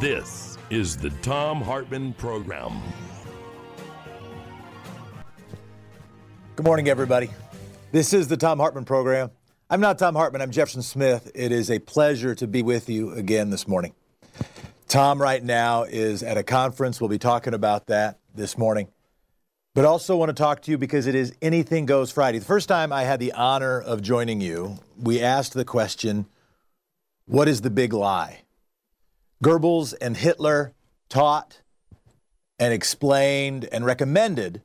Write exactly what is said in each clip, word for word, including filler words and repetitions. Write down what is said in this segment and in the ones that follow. This is the Thom Hartmann Program. Good morning, everybody. This is the Thom Hartmann Program. I'm not Thom Hartmann. I'm Jefferson Smith. It is a pleasure to be with you again this morning. Thom right now is at a conference. We'll be talking about that this morning. But also want to talk to you because it is Anything Goes Friday. The first time I had the honor of joining you, we asked the question, what is the big lie? Goebbels and Hitler taught and explained and recommended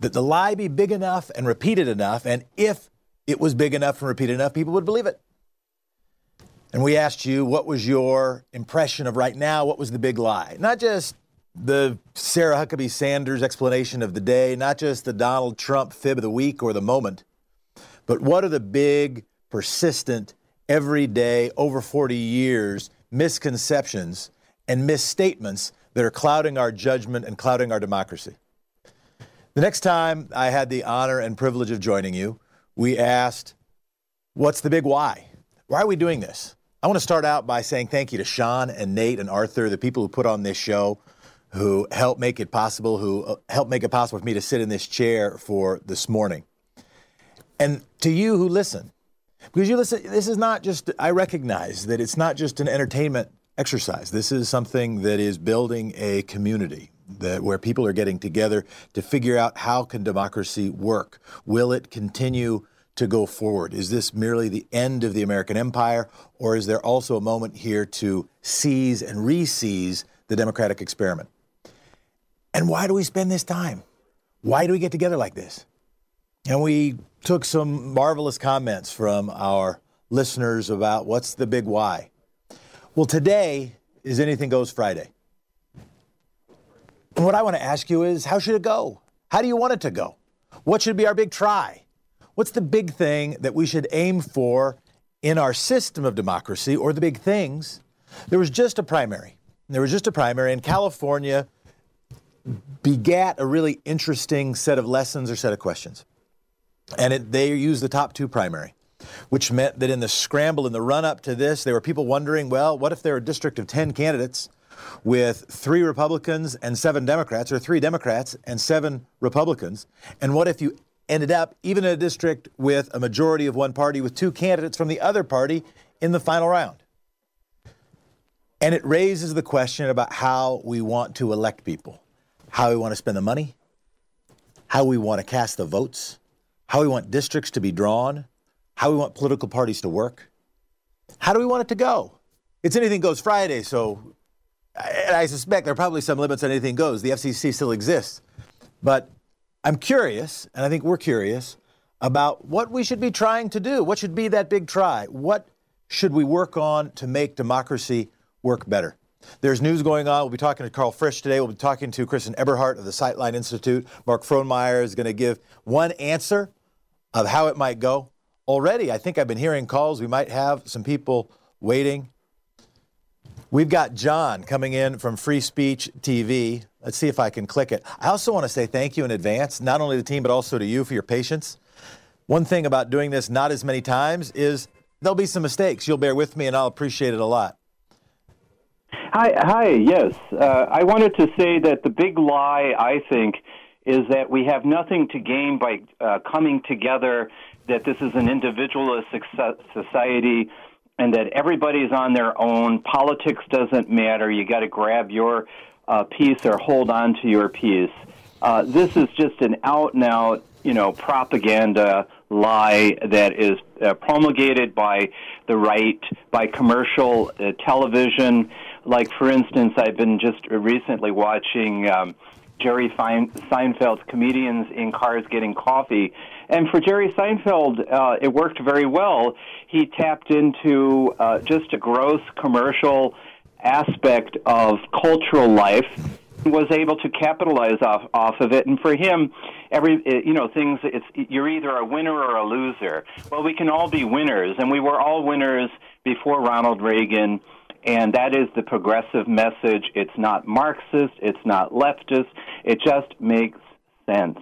that the lie be big enough and repeated enough, and if it was big enough and repeated enough, people would believe it. And we asked you, what was your impression of right now? What was the big lie? Not just the Sarah Huckabee Sanders explanation of the day, not just the Donald Trump fib of the week or the moment, but what are the big, persistent, everyday, over forty years misconceptions and misstatements that are clouding our judgment and clouding our democracy? The next time I had the honor and privilege of joining you, we asked, what's the big why? Why are we doing this? I want to start out by saying thank you to Sean and Nate and Arthur, the people who put on this show, who helped make it possible, who helped make it possible for me to sit in this chair for this morning. And to you who listen, because you listen, this is not just, I recognize that it's not just an entertainment exercise. This is something that is building a community that where people are getting together to figure out how can democracy work? Will it continue to go forward? Is this merely the end of the American empire, or is there also a moment here to seize and re-seize the democratic experiment? And why do we spend this time? Why do we get together like this? And we took some marvelous comments from our listeners about what's the big why. Well, today is Anything Goes Friday. And what I want to ask you is, how should it go? How do you want it to go? What should be our big try? What's the big thing that we should aim for in our system of democracy, or the big things? There was just a primary. There was just a primary in California, begat a really interesting set of lessons or set of questions. And it, they used the top two primary, which meant that in the scramble, in the run-up to this, there were people wondering, well, what if there were a district of ten candidates with three Republicans and seven Democrats, or three Democrats and seven Republicans? And what if you ended up even in a district with a majority of one party with two candidates from the other party in the final round? And it raises the question about how we want to elect people, how we want to spend the money, how we want to cast the votes, how we want districts to be drawn, how we want political parties to work. How do we want it to go? It's Anything Goes Friday, so and I suspect there are probably some limits on Anything Goes. The F C C still exists. But I'm curious, and I think we're curious, about what we should be trying to do. What should be that big try? What should we work on to make democracy work better? There's news going on. We'll be talking to Karl Frisch today. We'll be talking to Kristin Eberhard of the Sightline Institute. Mark Frohnmayer is going to give one answer of how it might go. Already, I think I've been hearing calls. We might have some people waiting. We've got John coming in from Free Speech T V. Let's see if I can click it. I also want to say thank you in advance, not only to the team, but also to you for your patience. One thing about doing this not as many times is there'll be some mistakes. You'll bear with me, and I'll appreciate it a lot. Hi, hi. Yes. Uh, I wanted to say that the big lie, I think, is that we have nothing to gain by uh, coming together, that this is an individualist society and that everybody's on their own. Politics doesn't matter. You got to grab your uh, piece or hold on to your piece. Uh, this is just an out-and-out, you know, propaganda lie that is uh, promulgated by the right, by commercial uh, television. Like, for instance, I've been just recently watching um, Jerry Fein- Seinfeld's Comedians in Cars Getting Coffee. And for Jerry Seinfeld, uh, it worked very well. He tapped into uh, just a gross commercial aspect of cultural life, was able to capitalize off, off of it. And for him, every, you know, things, it's, you're either a winner or a loser. Well, we can all be winners, and we were all winners before Ronald Reagan, and that is the progressive message. It's not Marxist, it's not leftist, it just makes sense.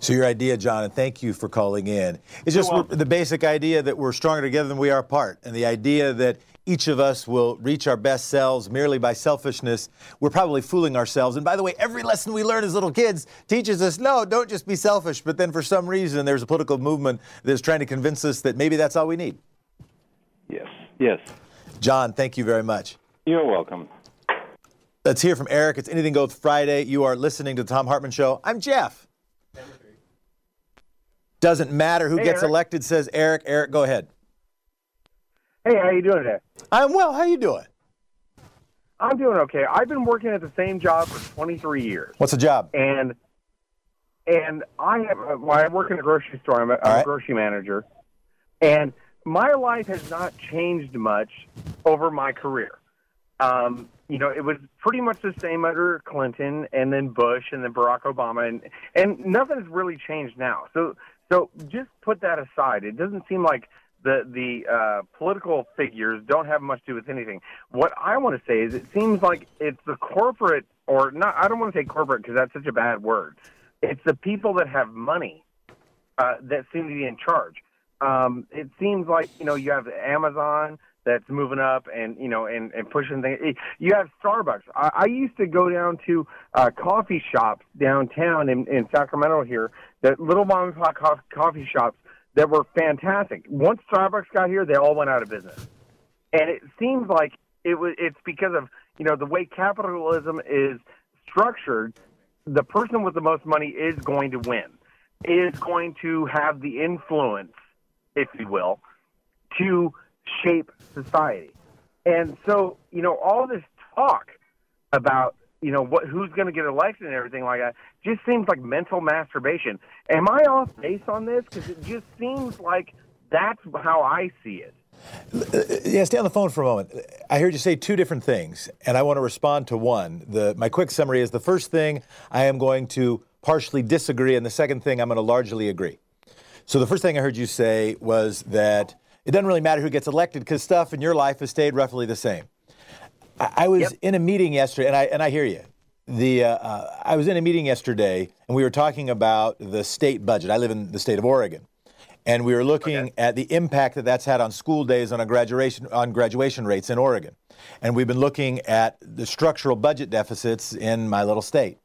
So your idea, John, and thank you for calling in, is just the basic idea that we're stronger together than we are apart, and the idea that each of us will reach our best selves merely by selfishness. We're probably fooling ourselves. And by the way, every lesson we learn as little kids teaches us, no, don't just be selfish. But then for some reason, there's a political movement that's trying to convince us that maybe that's all we need. Yes, yes. John, thank you very much. You're welcome. Let's hear from Eric. It's Anything Goes Friday. You are listening to The Thom Hartmann Show. I'm Jeff. Doesn't matter who hey, gets Eric. elected, says Eric. Eric, go ahead. Hey, how you doing today? I'm well. How you doing? I'm doing okay. I've been working at the same job for twenty-three years. What's the job? And and I have. Well, I work in a grocery store. I'm a, I'm right. a grocery manager. And my life has not changed much over my career. Um, you know, it was pretty much the same under Clinton and then Bush and then Barack Obama, and and nothing's really changed now. So so just put that aside. It doesn't seem like the the uh, political figures don't have much to do with anything. What I want to say is it seems like it's the corporate, or not, I don't want to say corporate because that's such a bad word. It's the people that have money uh, that seem to be in charge. Um, it seems like, you know, you have Amazon that's moving up and, you know, and, and pushing things. It, you have Starbucks. I, I used to go down to uh, coffee shops downtown in, in Sacramento here, that little mom and pop co- coffee shops that were fantastic. Once Starbucks got here, they all went out of business. And it seems like it was, it's because of, you know, the way capitalism is structured, the person with the most money is going to win, is going to have the influence, if you will, to shape society. And so, you know, all this talk about, you know, what, who's going to get elected and everything like that, just seems like mental masturbation. Am I off base on this? Because it just seems like that's how I see it. Yeah, stay on the phone for a moment. I heard you say two different things, and I want to respond to one. The, my quick summary is the first thing, I am going to partially disagree, and the second thing, I'm going to largely agree. So the first thing I heard you say was that it doesn't really matter who gets elected because stuff in your life has stayed roughly the same. I was yep. in a meeting yesterday, and I and I hear you. The uh, uh, I was in a meeting yesterday, and we were talking about the state budget. I live in the state of Oregon, and we were looking okay. at the impact that that's had on school days, on a graduation on graduation rates in Oregon, and we've been looking at the structural budget deficits in my little state,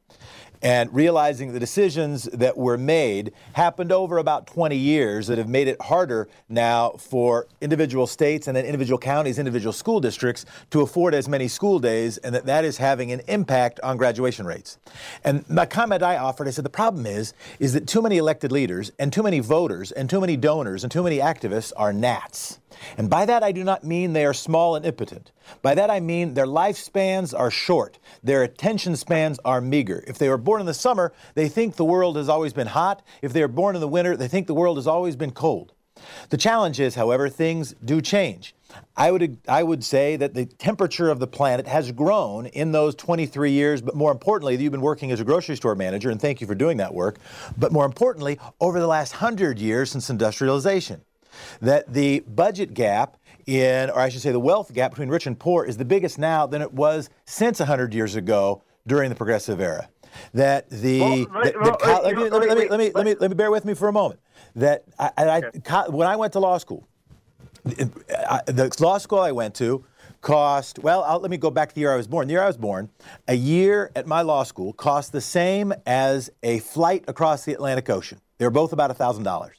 and realizing the decisions that were made happened over about twenty years that have made it harder now for individual states and then individual counties, individual school districts to afford as many school days, and that that is having an impact on graduation rates. And my comment I offered, I said, the problem is, is that too many elected leaders and too many voters and too many donors and too many activists are gnats. And by that, I do not mean they are small and impotent. By that, I mean their lifespans are short. Their attention spans are meager. If they were born in the summer, they think the world has always been hot. If they are born in the winter, they think the world has always been cold. The challenge is, however, things do change. I would I would say that the temperature of the planet has grown in those twenty-three years, but more importantly, that you've been working as a grocery store manager, and thank you for doing that work, but more importantly, over the last one hundred years since industrialization. That the budget gap in, or I should say the wealth gap between rich and poor is the biggest now than it was since one hundred years ago during the progressive era. That the, well, the, well, the well, let, me, let, me, let, me, let me let me let me bear with me for a moment. That I, I, okay. I, when I went to law school, the law school I went to cost, well, I'll, let me go back to the year I was born. The year I was born, a year at my law school cost the same as a flight across the Atlantic Ocean. They were both about one thousand dollars.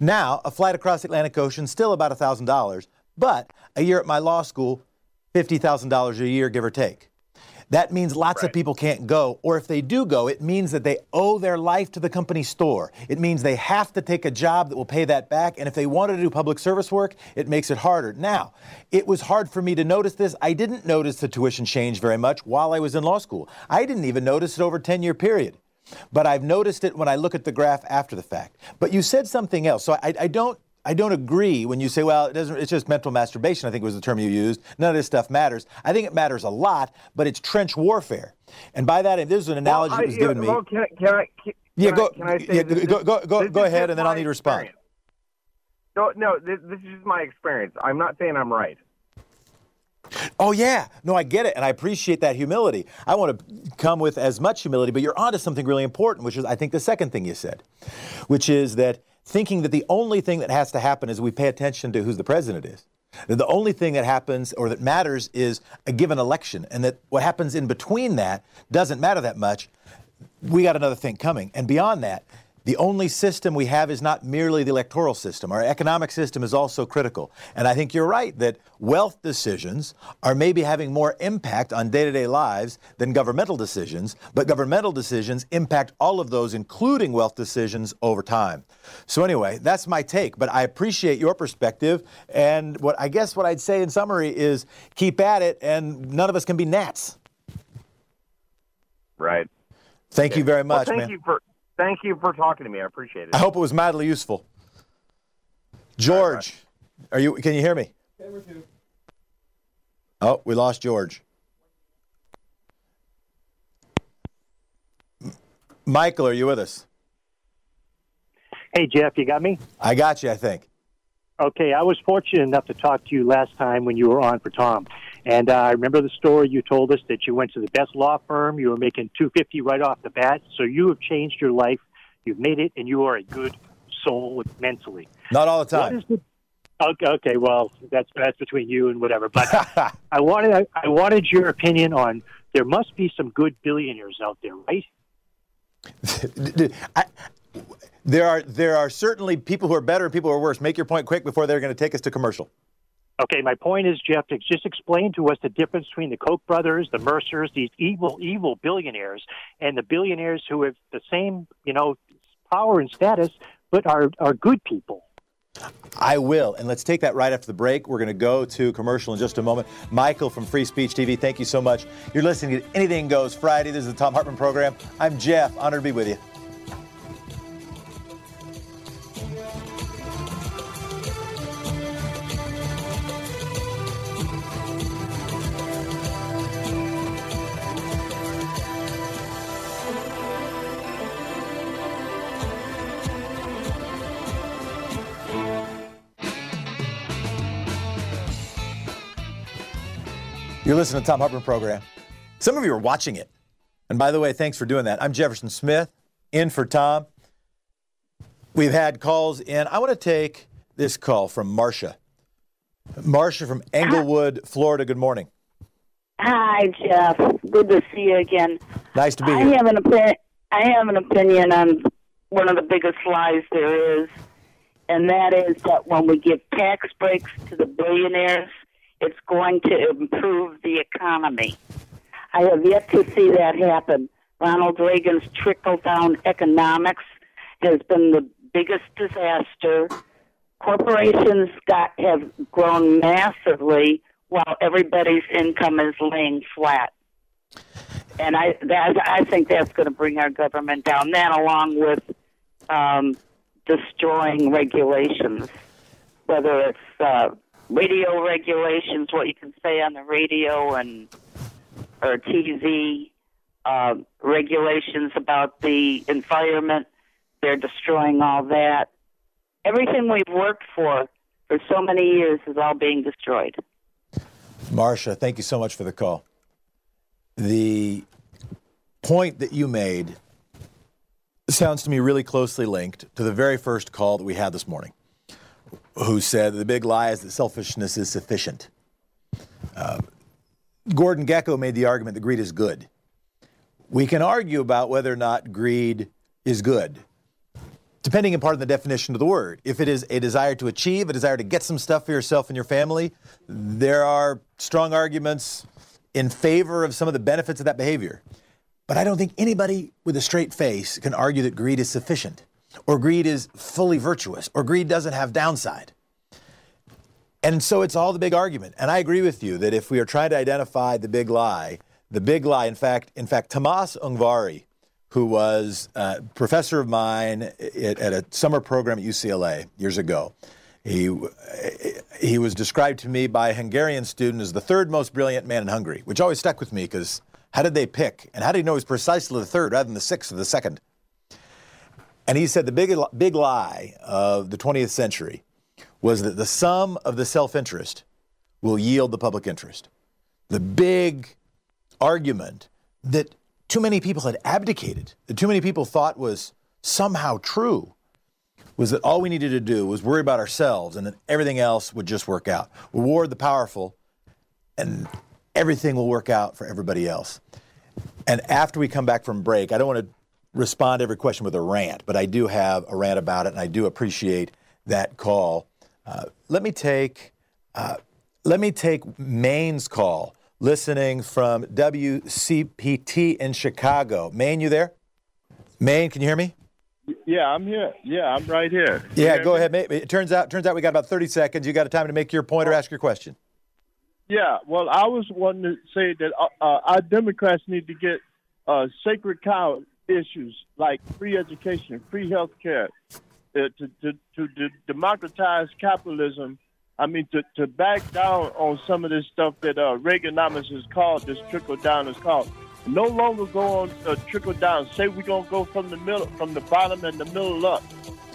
Now, a flight across the Atlantic Ocean, still about one thousand dollars, but a year at my law school, fifty thousand dollars a year, give or take. That means lots right. of people can't go, or if they do go, it means that they owe their life to the company store. It means they have to take a job that will pay that back, and if they wanted to do public service work, it makes it harder. Now, it was hard for me to notice this. I didn't notice the tuition change very much while I was in law school. I didn't even notice it over a ten-year period. But I've noticed it when I look at the graph after the fact. But you said something else, so I, I don't I don't agree when you say, well, it doesn't, it's just mental masturbation, I think was the term you used. None of this stuff matters. I think it matters a lot, but it's trench warfare. And by that, this is an analogy well, I, that was yeah, given well, me. Can I, can I, can yeah, go, I, can I say yeah, this, go, go, go, go ahead, and then I'll need to respond. No, no this, this is just my experience. I'm not saying I'm right. Oh, yeah. No, I get it. And I appreciate that humility. I want to come with as much humility, but you're onto something really important, which is, I think, the second thing you said, which is that thinking that the only thing that has to happen is we pay attention to who the president is. That the only thing that happens or that matters is a given election, and that what happens in between that doesn't matter that much. We got another thing coming. And beyond that, the only system we have is not merely the electoral system. Our economic system is also critical. And I think you're right that wealth decisions are maybe having more impact on day-to-day lives than governmental decisions, but governmental decisions impact all of those, including wealth decisions, over time. So anyway, that's my take, but I appreciate your perspective. And what I guess what I'd say in summary is keep at it, and none of us can be gnats. Right. Thank you very much, well, thank man. You for- Thank you for talking to me. I appreciate it. I hope it was mildly useful. George, are you? Can you hear me? Oh, we lost George. Michael, are you with us? Hey, Jeff, you got me? I got you, I think. Okay, I was fortunate enough to talk to you last time when you were on for Thom. And uh, I remember the story you told us that you went to the best law firm. You were making two hundred fifty dollars right off the bat. So you have changed your life. You've made it, and you are a good soul mentally. Not all the time. The, okay, okay, well, that's that's between you and whatever. But I wanted I, I wanted your opinion on there must be some good billionaires out there, right? I, There are there are certainly people who are better and people who are worse. Make your point quick before they're going to take us to commercial. Okay, my point is, Jeff, to just explain to us the difference between the Koch brothers, the Mercers, these evil, evil billionaires, and the billionaires who have the same, you know, power and status, but are, are good people. I will, and let's take that right after the break. We're going to go to commercial in just a moment. Michael from Free Speech T V, thank you so much. You're listening to Anything Goes Friday. This is the Thom Hartmann Program. I'm Jeff. Honored to be with you. You're listening to the Thom Hartmann Program. Some of you are watching it. And by the way, thanks for doing that. I'm Jefferson Smith, in for Thom. We've had calls in. I want to take this call from Marcia. Marcia from Englewood, Florida. Good morning. Hi, Jeff. Good to see you again. Nice to be here. I have an opinion, I have an opinion on one of the biggest lies there is, and that is that when we give tax breaks to the billionaires, it's going to improve the economy. I have yet to see that happen. Ronald Reagan's trickle-down economics has been the biggest disaster. Corporations got have grown massively while everybody's income is laying flat. And I that, I think that's going to bring our government down. That along with um, destroying regulations, whether it's... Uh, radio regulations, what you can say on the radio and or T V, uh, regulations about the environment. They're destroying all that. Everything we've worked for for so many years is all being destroyed. Marcia, thank you so much for the call. The point that you made sounds to me really closely linked to the very first call that we had this morning, who said the big lie is that selfishness is sufficient. Uh, Gordon Gekko made the argument that greed is good. We can argue about whether or not greed is good, depending in part on the definition of the word. If it is a desire to achieve, a desire to get some stuff for yourself and your family, there are strong arguments in favor of some of the benefits of that behavior. But I don't think anybody with a straight face can argue that greed is sufficient, or greed is fully virtuous, or greed doesn't have downside. And so it's all the big argument. And I agree with you that if we are trying to identify the big lie, the big lie, in fact, in fact, Tomas Ungvari, who was a professor of mine at, at a summer program at U C L A years ago, he, he was described to me by a Hungarian student as the third most brilliant man in Hungary, which always stuck with me because how did they pick? And how do you know he's precisely the third rather than the sixth or the second? And he said the big, big lie of the twentieth century was that the sum of the self-interest will yield the public interest. The big argument that too many people had abdicated, that too many people thought was somehow true, was that all we needed to do was worry about ourselves and then everything else would just work out. Reward the powerful and everything will work out for everybody else. And after we come back from break, I don't want to respond to every question with a rant, but I do have a rant about it and I do appreciate that call. Uh, let me take uh, let me take Maine's call, listening from W C P T in Chicago. Maine, you there? Maine, can you hear me? Yeah, I'm here. Yeah, I'm right here. Can yeah, go me? ahead, Maine. It turns out turns out we got about thirty seconds. You got a time to make your point or ask your question. Yeah, well, I was wanting to say that uh, our Democrats need to get uh, sacred cow issues like free education, free health care, Uh, to, to, to, to democratize capitalism, I mean, to, to back down on some of this stuff that uh, Reaganomics is called, this trickle-down is called. No longer go on uh, trickle-down. Say we're going to go from the middle, from the bottom and the middle up.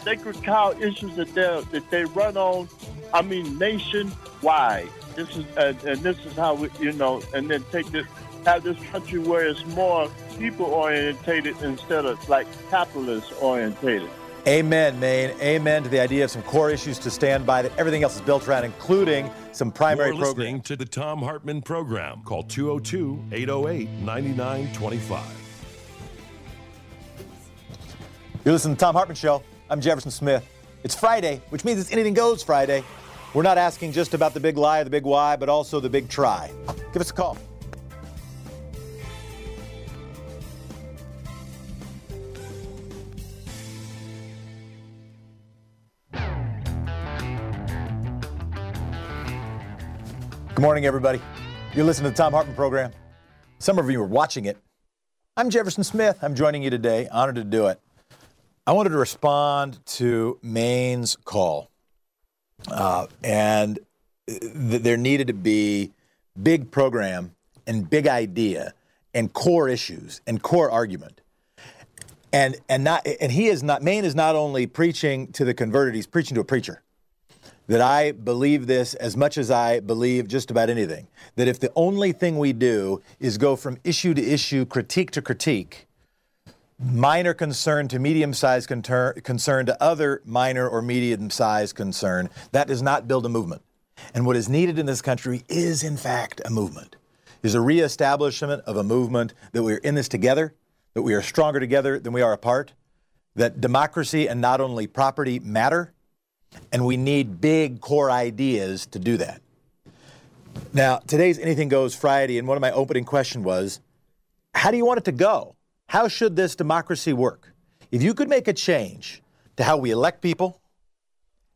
Sacred cow issues that they that they run on, I mean, nationwide. This is uh, and this is how we, you know, and then take this, have this country where it's more people-orientated instead of, like, capitalist-orientated. Amen, Maine. Amen to the idea of some core issues to stand by that everything else is built around, including some primary programs. You're listening to the Thom Hartmann Program. Call two oh two, eight oh eight, nine nine two five. You're listening to the Thom Hartmann Show. I'm Jefferson Smith. It's Friday, which means it's Anything Goes Friday. We're not asking just about the big lie or the big why, but also the big try. Give us a call. Good morning, everybody. You're listening to the Thom Hartmann Program. Some of you are watching it. I'm Jefferson Smith. I'm joining you today. Honored to do it. I wanted to respond to Maine's call. Uh, and th- there needed to be big program and big idea and core issues and core argument. And and not and he is not Maine is not only preaching to the converted, he's preaching to a preacher. That I believe this as much as I believe just about anything. That if the only thing we do is go from issue to issue, critique to critique, minor concern to medium-sized concern to other minor or medium-sized concern, that does not build a movement. And what is needed in this country is, in fact, a movement. It is a reestablishment of a movement that we are in this together, that we are stronger together than we are apart, that democracy and not only property matter, and we need big core ideas to do that. Now, today's Anything Goes Friday, and one of my opening questions was, how do you want it to go? How should this democracy work? If you could make a change to how we elect people,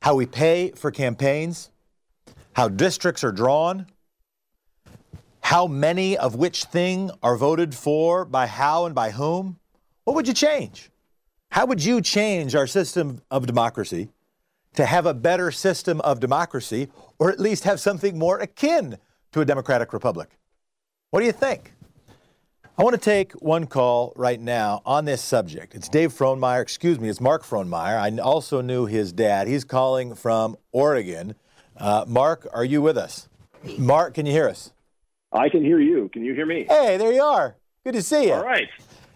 how we pay for campaigns, how districts are drawn, how many of which thing are voted for, by how and by whom, what would you change? How would you change our system of democracy to have a better system of democracy, or at least have something more akin to a democratic republic? What do you think? I want to take one call right now on this subject. It's Dave Frohnmayer. Excuse me, it's Mark Frohnmayer. I also knew his dad. He's calling from Oregon. Uh, Mark, are you with us? Mark, can you hear us? I can hear you. Can you hear me? Hey, there you are. Good to see you. All right.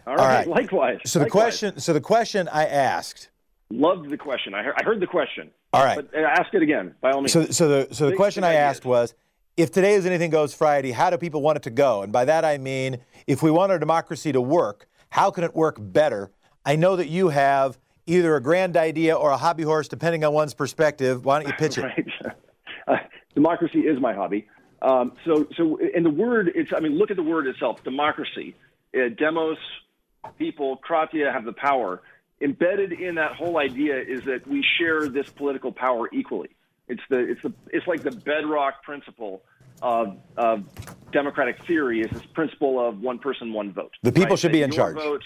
All right. All right. Likewise. So the Likewise. question. So the question I asked. Loved the question. I heard, I heard the question. All right. But ask it again, by all means. So, so the so the question I asked was, if today is anything goes Friday, how do people want it to go? And by that I mean, if we want our democracy to work, how can it work better? I know that you have either a grand idea or a hobby horse, depending on one's perspective. Why don't you pitch it? Right. Uh, democracy is my hobby. Um, so, so, and the word, it's, I mean, look at the word itself, democracy. Uh, demos, people, kratia have the power. Embedded in that whole idea is that we share this political power equally. It's the it's the it's like the bedrock principle of, of democratic theory is this principle of one person, one vote. The people right? should that be in charge. Vote,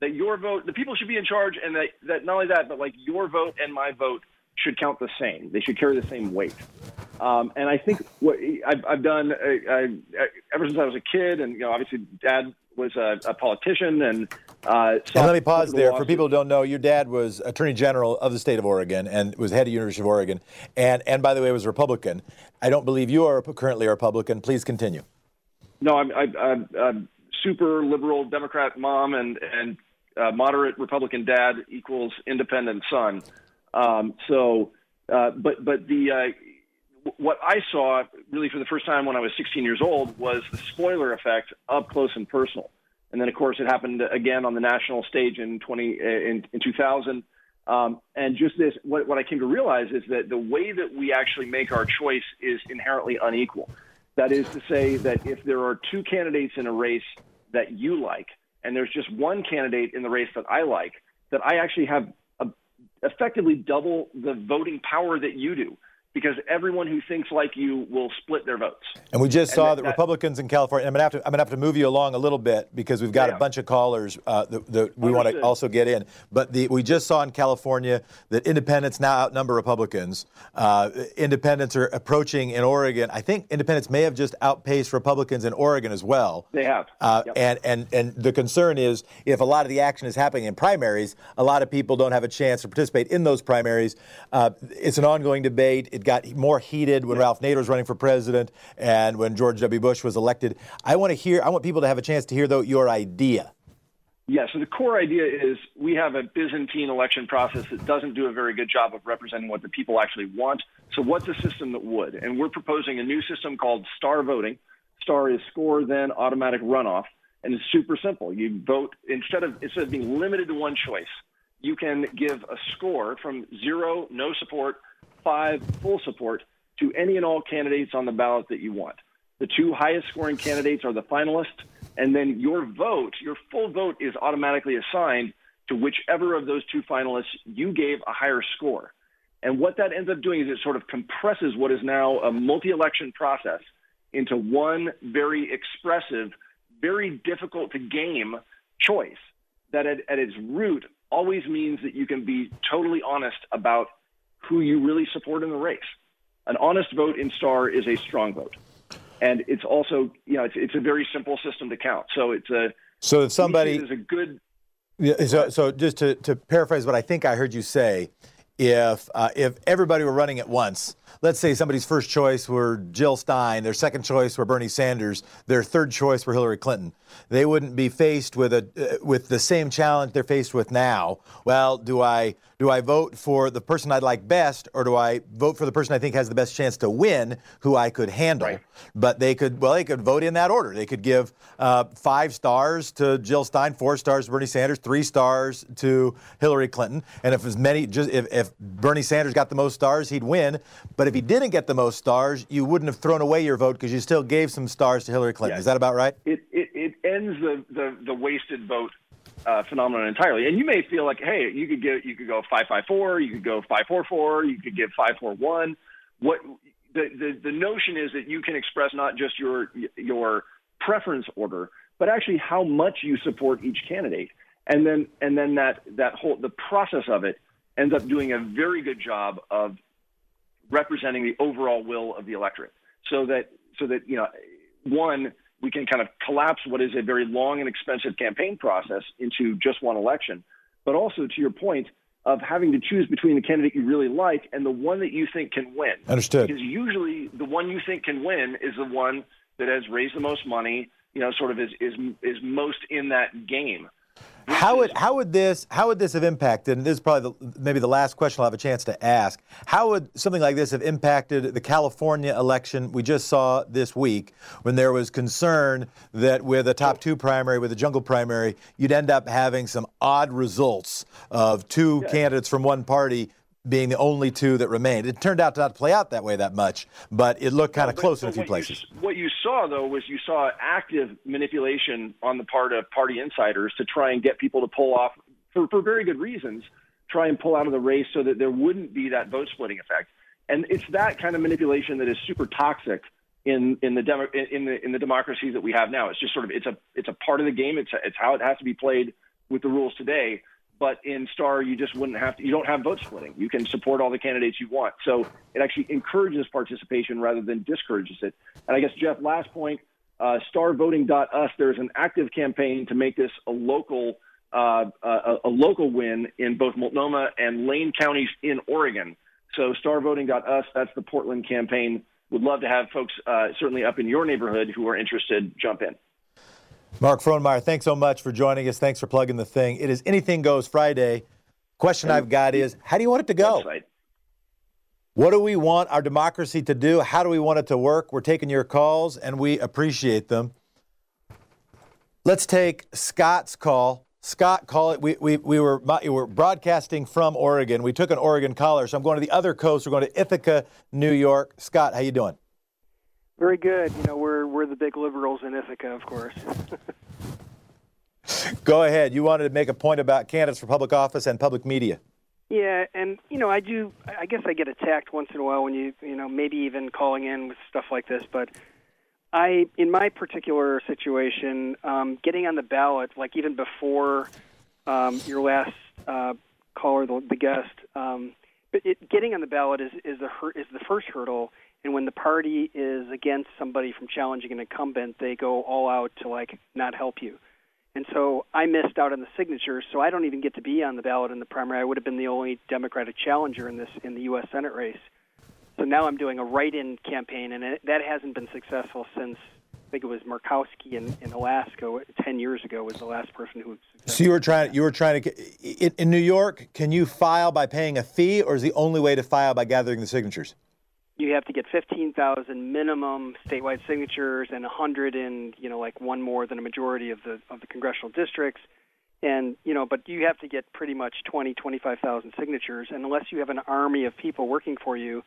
that your vote, the people should be in charge, and that, that not only that, but like your vote and my vote should count the same. They should carry the same weight. Um, and I think what I've, I've done I, I, ever since I was a kid, and you know, obviously, Dad was a, a politician, and uh, and let me pause there for people who don't know. Your dad was Attorney General of the state of Oregon, and was head of the University of Oregon, and and by the way, was Republican. I don't believe you are currently a Republican. Please continue. No, I'm, I, I'm, I'm super liberal Democrat mom and and uh, moderate Republican dad equals independent son. Um, so, uh, but but the. Uh, What I saw really for the first time when I was sixteen years old was the spoiler effect up close and personal. And then, of course, it happened again on the national stage in twenty in, in two thousand. Um, and just this, what, what I came to realize is that the way that we actually make our choice is inherently unequal. That is to say that if there are two candidates in a race that you like, and there's just one candidate in the race that I like, that I actually have a, effectively double the voting power that you do. Because everyone who thinks like you will split their votes. And we just saw that, that Republicans in California, I'm going to I'm gonna have to move you along a little bit because we've got yeah. a bunch of callers uh, that, that we want to also get in. But the, we just saw in California that independents now outnumber Republicans. Uh, independents are approaching in Oregon. I think independents may have just outpaced Republicans in Oregon as well. They have. Uh, yep. and, and, and the concern is if a lot of the action is happening in primaries, a lot of people don't have a chance to participate in those primaries. Uh, it's an ongoing debate. It got more heated when yeah. Ralph Nader was running for president and when George W. Bush was elected. I want to hear, I want people to have a chance to hear, though, your idea. Yeah, so the core idea is we have a Byzantine election process that doesn't do a very good job of representing what the people actually want. So what's a system that would? And we're proposing a new system called STAR voting. STAR is score, then automatic runoff. And it's super simple. You vote, instead of instead of being limited to one choice, you can give a score from zero, no support, five, full support to any and all candidates on the ballot that you want. The two highest scoring candidates are the finalists, and then your vote, your full vote is automatically assigned to whichever of those two finalists you gave a higher score. And what that ends up doing is it sort of compresses what is now a multi-election process into one very expressive, very difficult to game choice that at, at its root always means that you can be totally honest about who you really support in the race. An honest vote in STAR is a strong vote. And it's also, you know, it's, it's a very simple system to count. So it's a... So if somebody... Is a good... So, so just to, to paraphrase what I think I heard you say, if uh, if everybody were running at once, let's say somebody's first choice were Jill Stein, their second choice were Bernie Sanders, their third choice were Hillary Clinton, they wouldn't be faced with a uh, with the same challenge they're faced with now. Well, do I do I vote for the person I'd like best, or do I vote for the person I think has the best chance to win, who I could handle? Right. But they could well they could vote in that order. They could give uh, five stars to Jill Stein, four stars to Bernie Sanders, three stars to Hillary Clinton, and if as many just if, if Bernie Sanders got the most stars, he'd win. But if he didn't get the most stars, you wouldn't have thrown away your vote because you still gave some stars to Hillary Clinton. Yeah. Is that about right? It it, it ends the, the, the wasted vote uh, phenomenon entirely. And you may feel like, hey, you could get you could go five five four, you could go five four four, you could give five four one. What the, the the notion is that you can express not just your your preference order, but actually how much you support each candidate, and then and then that that whole the process of it ends up doing a very good job of representing the overall will of the electorate, so that so that you know, one, we can kind of collapse what is a very long and expensive campaign process into just one election, but also to your point of having to choose between the candidate you really like and the one that you think can win. Understood. Because usually the one you think can win is the one that has raised the most money, you know, sort of is is is most in that game. How would how would this how would this have impacted? And this is probably the, maybe the last question I'll have a chance to ask. How would something like this have impacted the California election we just saw this week, when there was concern that with a top two primary, with a jungle primary, you'd end up having some odd results of two yeah. candidates from one party being the only two that remained. It turned out to not play out that way that much, but it looked kind of well, close in a few places. You, what you saw, though, was you saw active manipulation on the part of party insiders to try and get people to pull off, for, for very good reasons, try and pull out of the race so that there wouldn't be that vote splitting effect. And it's that kind of manipulation that is super toxic in in the demo, in the in the democracies that we have now. It's just sort of it's a it's a part of the game. It's a, it's how it has to be played with the rules today. But in STAR, you just wouldn't have to, you don't have vote splitting. You can support all the candidates you want. So it actually encourages participation rather than discourages it. And I guess, Jeff, last point, uh, star voting dot us, there's an active campaign to make this a local uh, a, a local win in both Multnomah and Lane counties in Oregon. So star voting dot us, that's the Portland campaign. Would love to have folks uh, certainly up in your neighborhood who are interested jump in. Mark Frohnmayer, thanks so much for joining us. Thanks for plugging the thing. It is Anything Goes Friday. Question I've got is, how do you want it to go? Website. What do we want our democracy to do? How do we want it to work? We're taking your calls, and we appreciate them. Let's take Scott's call. Scott, call it. We we we were we were broadcasting from Oregon. We took an Oregon caller, so I'm going to the other coast. We're going to Ithaca, New York. Scott, how you doing? Very good. You know, we're we're the big liberals in Ithaca, of course. Go ahead. You wanted to make a point about candidates for public office and public media. Yeah, and you know, I do. I guess I get attacked once in a while when you you know maybe even calling in with stuff like this. But I, in my particular situation, um, getting on the ballot, like even before um, your last uh, caller, the, the guest, um, but it, getting on the ballot is is the is the first hurdle. And when the party is against somebody from challenging an incumbent, they go all out to, like, not help you. And so I missed out on the signatures, so I don't even get to be on the ballot in the primary. I would have been the only Democratic challenger in this in the U S Senate race. So now I'm doing a write-in campaign, and it, that hasn't been successful since, I think it was Murkowski in, in Alaska ten years ago was the last person who was successful. So you were trying, you were trying to – in New York, can you file by paying a fee, or is the only way to file by gathering the signatures? You have to get fifteen thousand minimum statewide signatures and one hundred in, you know, like one more than a majority of the of the congressional districts. And, you know, but you have to get pretty much twenty, twenty-five thousand signatures, and unless you have an army of people working for you,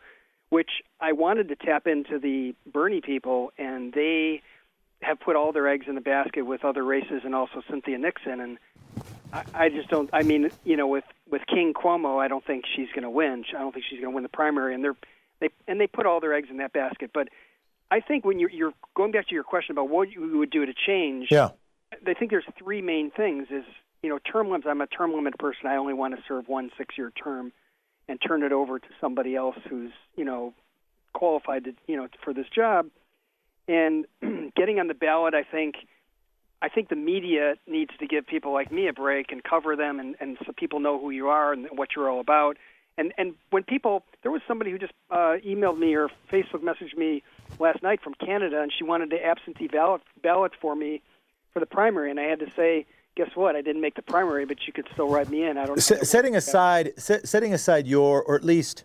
which I wanted to tap into the Bernie people, and they have put all their eggs in the basket with other races and also Cynthia Nixon. And I, I just don't, I mean, you know, with, with King Cuomo, I don't think she's going to win. I don't think she's going to win the primary, and they're They, and they put all their eggs in that basket. But I think when you're, you're going back to your question about what you would do to change, yeah. I think there's three main things is, you know, term limits. I'm a term limit person. I only want to serve one six-year term and turn it over to somebody else who's, you know, qualified to, you know, for this job. And getting on the ballot, I think I think the media needs to give people like me a break and cover them, and, and so people know who you are and what you're all about. And and when people, there was somebody who just uh, emailed me or Facebook messaged me last night from Canada, and she wanted to absentee ballot, ballot for me for the primary. And I had to say, guess what? I didn't make the primary, but you could still write me in. I don't. S- setting aside, se- setting aside your, or at least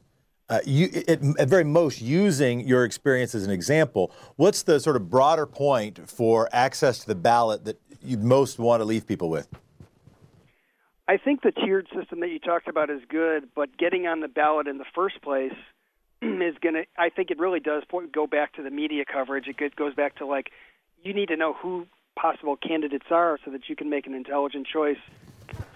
uh, you, it, at very most, using your experience as an example, what's the sort of broader point for access to the ballot that you'd most want to leave people with? I think the tiered system that you talked about is good, but getting on the ballot in the first place is going to, I think it really does point, go back to the media coverage. It goes back to, like, you need to know who possible candidates are so that you can make an intelligent choice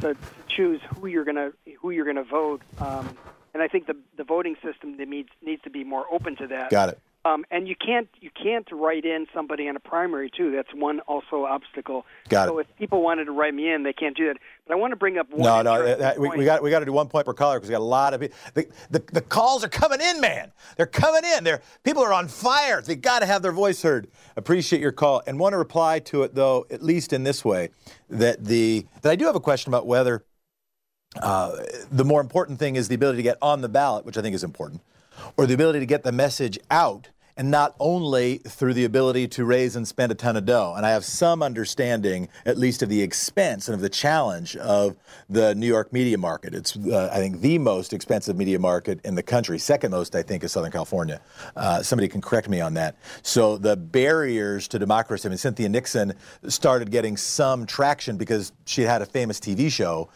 to choose who you're going to who you're going to vote. Um, and I think the the voting system needs needs to be more open to that. Got it. Um, and you can't you can't write in somebody in a primary, too. That's one also obstacle. Got so it. If people wanted to write me in, they can't do that. But I want to bring up one. No, no, that, that, we, we got we got to do one point per caller because we got a lot of people. The, the, the calls are coming in, man. They're coming in. They're people are on fire. They got to have their voice heard. Appreciate your call and want to reply to it though, at least in this way, that the that I do have a question about whether uh, the more important thing is the ability to get on the ballot, which I think is important, or the ability to get the message out and not only through the ability to raise and spend a ton of dough. And I have some understanding, at least, of the expense and of the challenge of the New York media market. It's, uh, I think, the most expensive media market in the country. Second most, I think, is Southern California. Uh, somebody can correct me on that. So the barriers to democracy, I mean, Cynthia Nixon started getting some traction because she had a famous T V show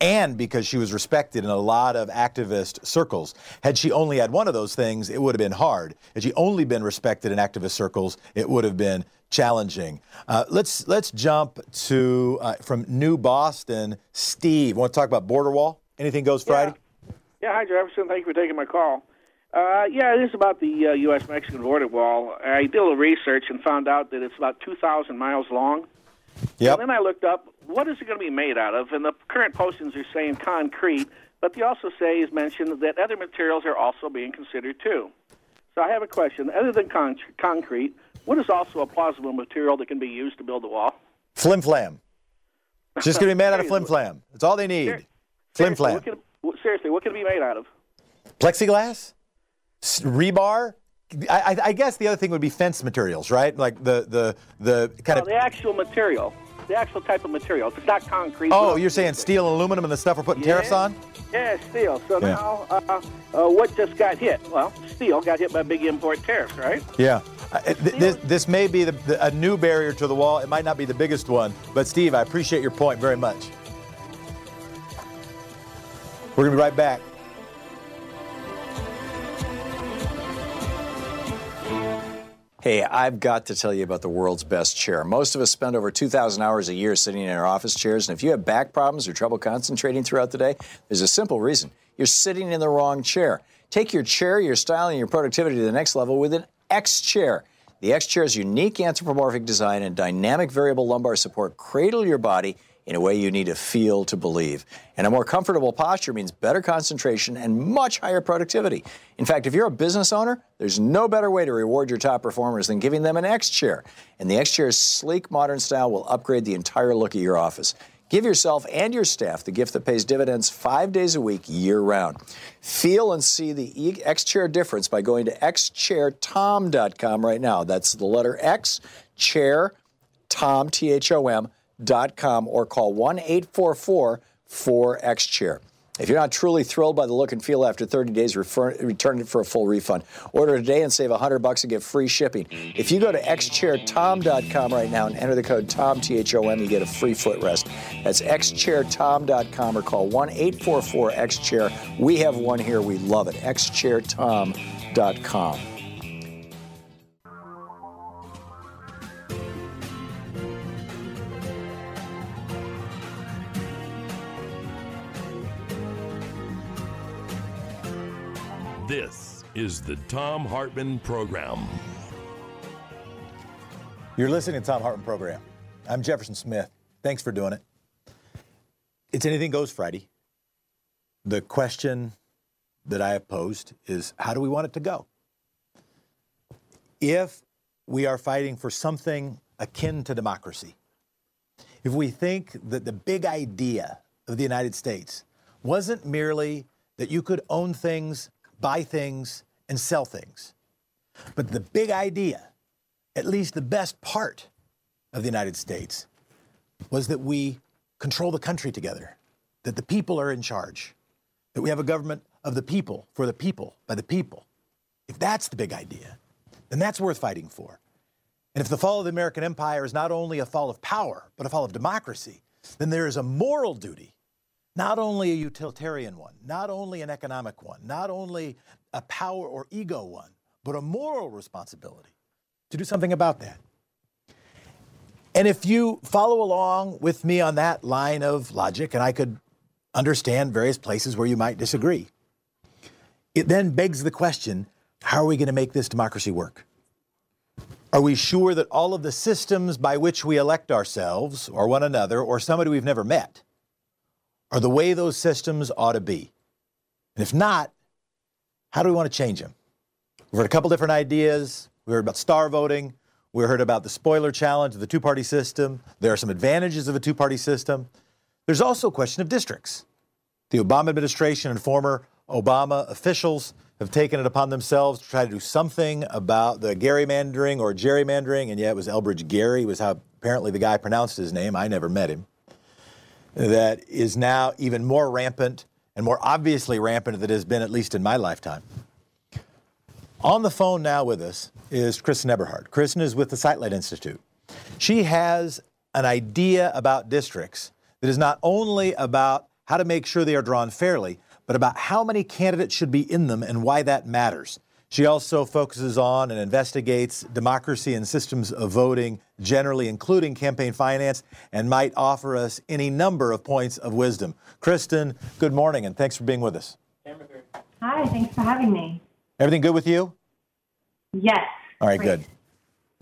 and because she was respected in a lot of activist circles. Had she only had one of those things, it would have been hard. Had she only been respected in activist circles, it would have been challenging. Uh, let's let's jump to, uh, from New Boston, Steve. Want to talk about border wall? Anything goes Friday? Yeah, yeah hi, Jefferson. Thank you for taking my call. Uh, yeah, this is about the uh, U S Mexican border wall. I did a little research and found out that it's about two thousand miles long. Yep. And then I looked up, what is it going to be made out of? And the current postings are saying concrete, but they also say, as mentioned, that other materials are also being considered, too. So I have a question. Other than con- concrete, what is also a plausible material that can be used to build a wall? Flim flam. It's just going to be made out of flim flam. That's all they need. Seriously, flim flam. What can, seriously, what can it be made out of? Plexiglass? Rebar? I, I guess the other thing would be fence materials, right? Like the, the, the kind no, of... the actual material. The actual type of material. If it's not concrete... Oh, you're saying steel and aluminum and the stuff we're putting yeah. tariffs on? Yeah, steel. So yeah. now, uh, uh, what just got hit? Well, steel got hit by big import tariffs, right? Yeah. Uh, th- this, this may be the, the, a new barrier to the wall. It might not be the biggest one. But, Steve, I appreciate your point very much. We're going to be right back. Hey, I've got to tell you about the world's best chair. Most of us spend over two thousand hours a year sitting in our office chairs, and if you have back problems or trouble concentrating throughout the day, there's a simple reason. You're sitting in the wrong chair. Take your chair, your style, and your productivity to the next level with an X-Chair. The X-Chair's unique anthropomorphic design and dynamic variable lumbar support cradle your body in a way you need to feel to believe. And a more comfortable posture means better concentration and much higher productivity. In fact, if you're a business owner, there's no better way to reward your top performers than giving them an X-Chair. And the X-Chair's sleek, modern style will upgrade the entire look of your office. Give yourself and your staff the gift that pays dividends five days a week, year-round. Feel and see the X-Chair difference by going to x chair tom dot com right now. That's the letter X, chair, Tom, T H O M, dot com, or call one eight four four four X chair. If you're not truly thrilled by the look and feel after thirty days, refer, return it for a full refund. Order today and save one hundred bucks and get free shipping. If you go to x chair tom dot com right now and enter the code Tom, T H O M, you get a free footrest. That's x chair tom dot com or call one eight four four X chair. We have one here. We love it. x chair tom dot com. This is the Thom Hartmann Program. You're listening to Thom Hartmann Program. I'm Jefferson Smith. Thanks for doing it. It's Anything Goes Friday. The question that I have posed is, how do we want it to go? If we are fighting for something akin to democracy, if we think that the big idea of the United States wasn't merely that you could own things, buy things, and sell things. But the big idea, at least the best part of the United States, was that we control the country together, that the people are in charge, that we have a government of the people, for the people, by the people. If that's the big idea, then that's worth fighting for. And if the fall of the American empire is not only a fall of power, but a fall of democracy, then there is a moral duty. Not only a utilitarian one, not only an economic one, not only a power or ego one, but a moral responsibility to do something about that. And if you follow along with me on that line of logic, and I could understand various places where you might disagree, it then begs the question, how are we going to make this democracy work? Are we sure that all of the systems by which we elect ourselves or one another or somebody we've never met are the way those systems ought to be? And if not, how do we want to change them? We've heard a couple different ideas. We heard about star voting. We heard about the spoiler challenge of the two-party system. There are some advantages of a two-party system. There's also a question of districts. The Obama administration and former Obama officials have taken it upon themselves to try to do something about the gerrymandering or gerrymandering, and yet it was Elbridge Gerry was how apparently the guy pronounced his name. I never met him. That is now even more rampant and more obviously rampant than it has been, at least in my lifetime. On the phone now with us is Kristin Eberhard. Kristin is with the Sightline Institute. She has an idea about districts that is not only about how to make sure they are drawn fairly, but about how many candidates should be in them and why that matters. She also focuses on and investigates democracy and systems of voting generally, including campaign finance, and might offer us any number of points of wisdom. Kristin, good morning, and thanks for being with us. Hi, thanks for having me. Everything good with you? Yes. All right, great. Good.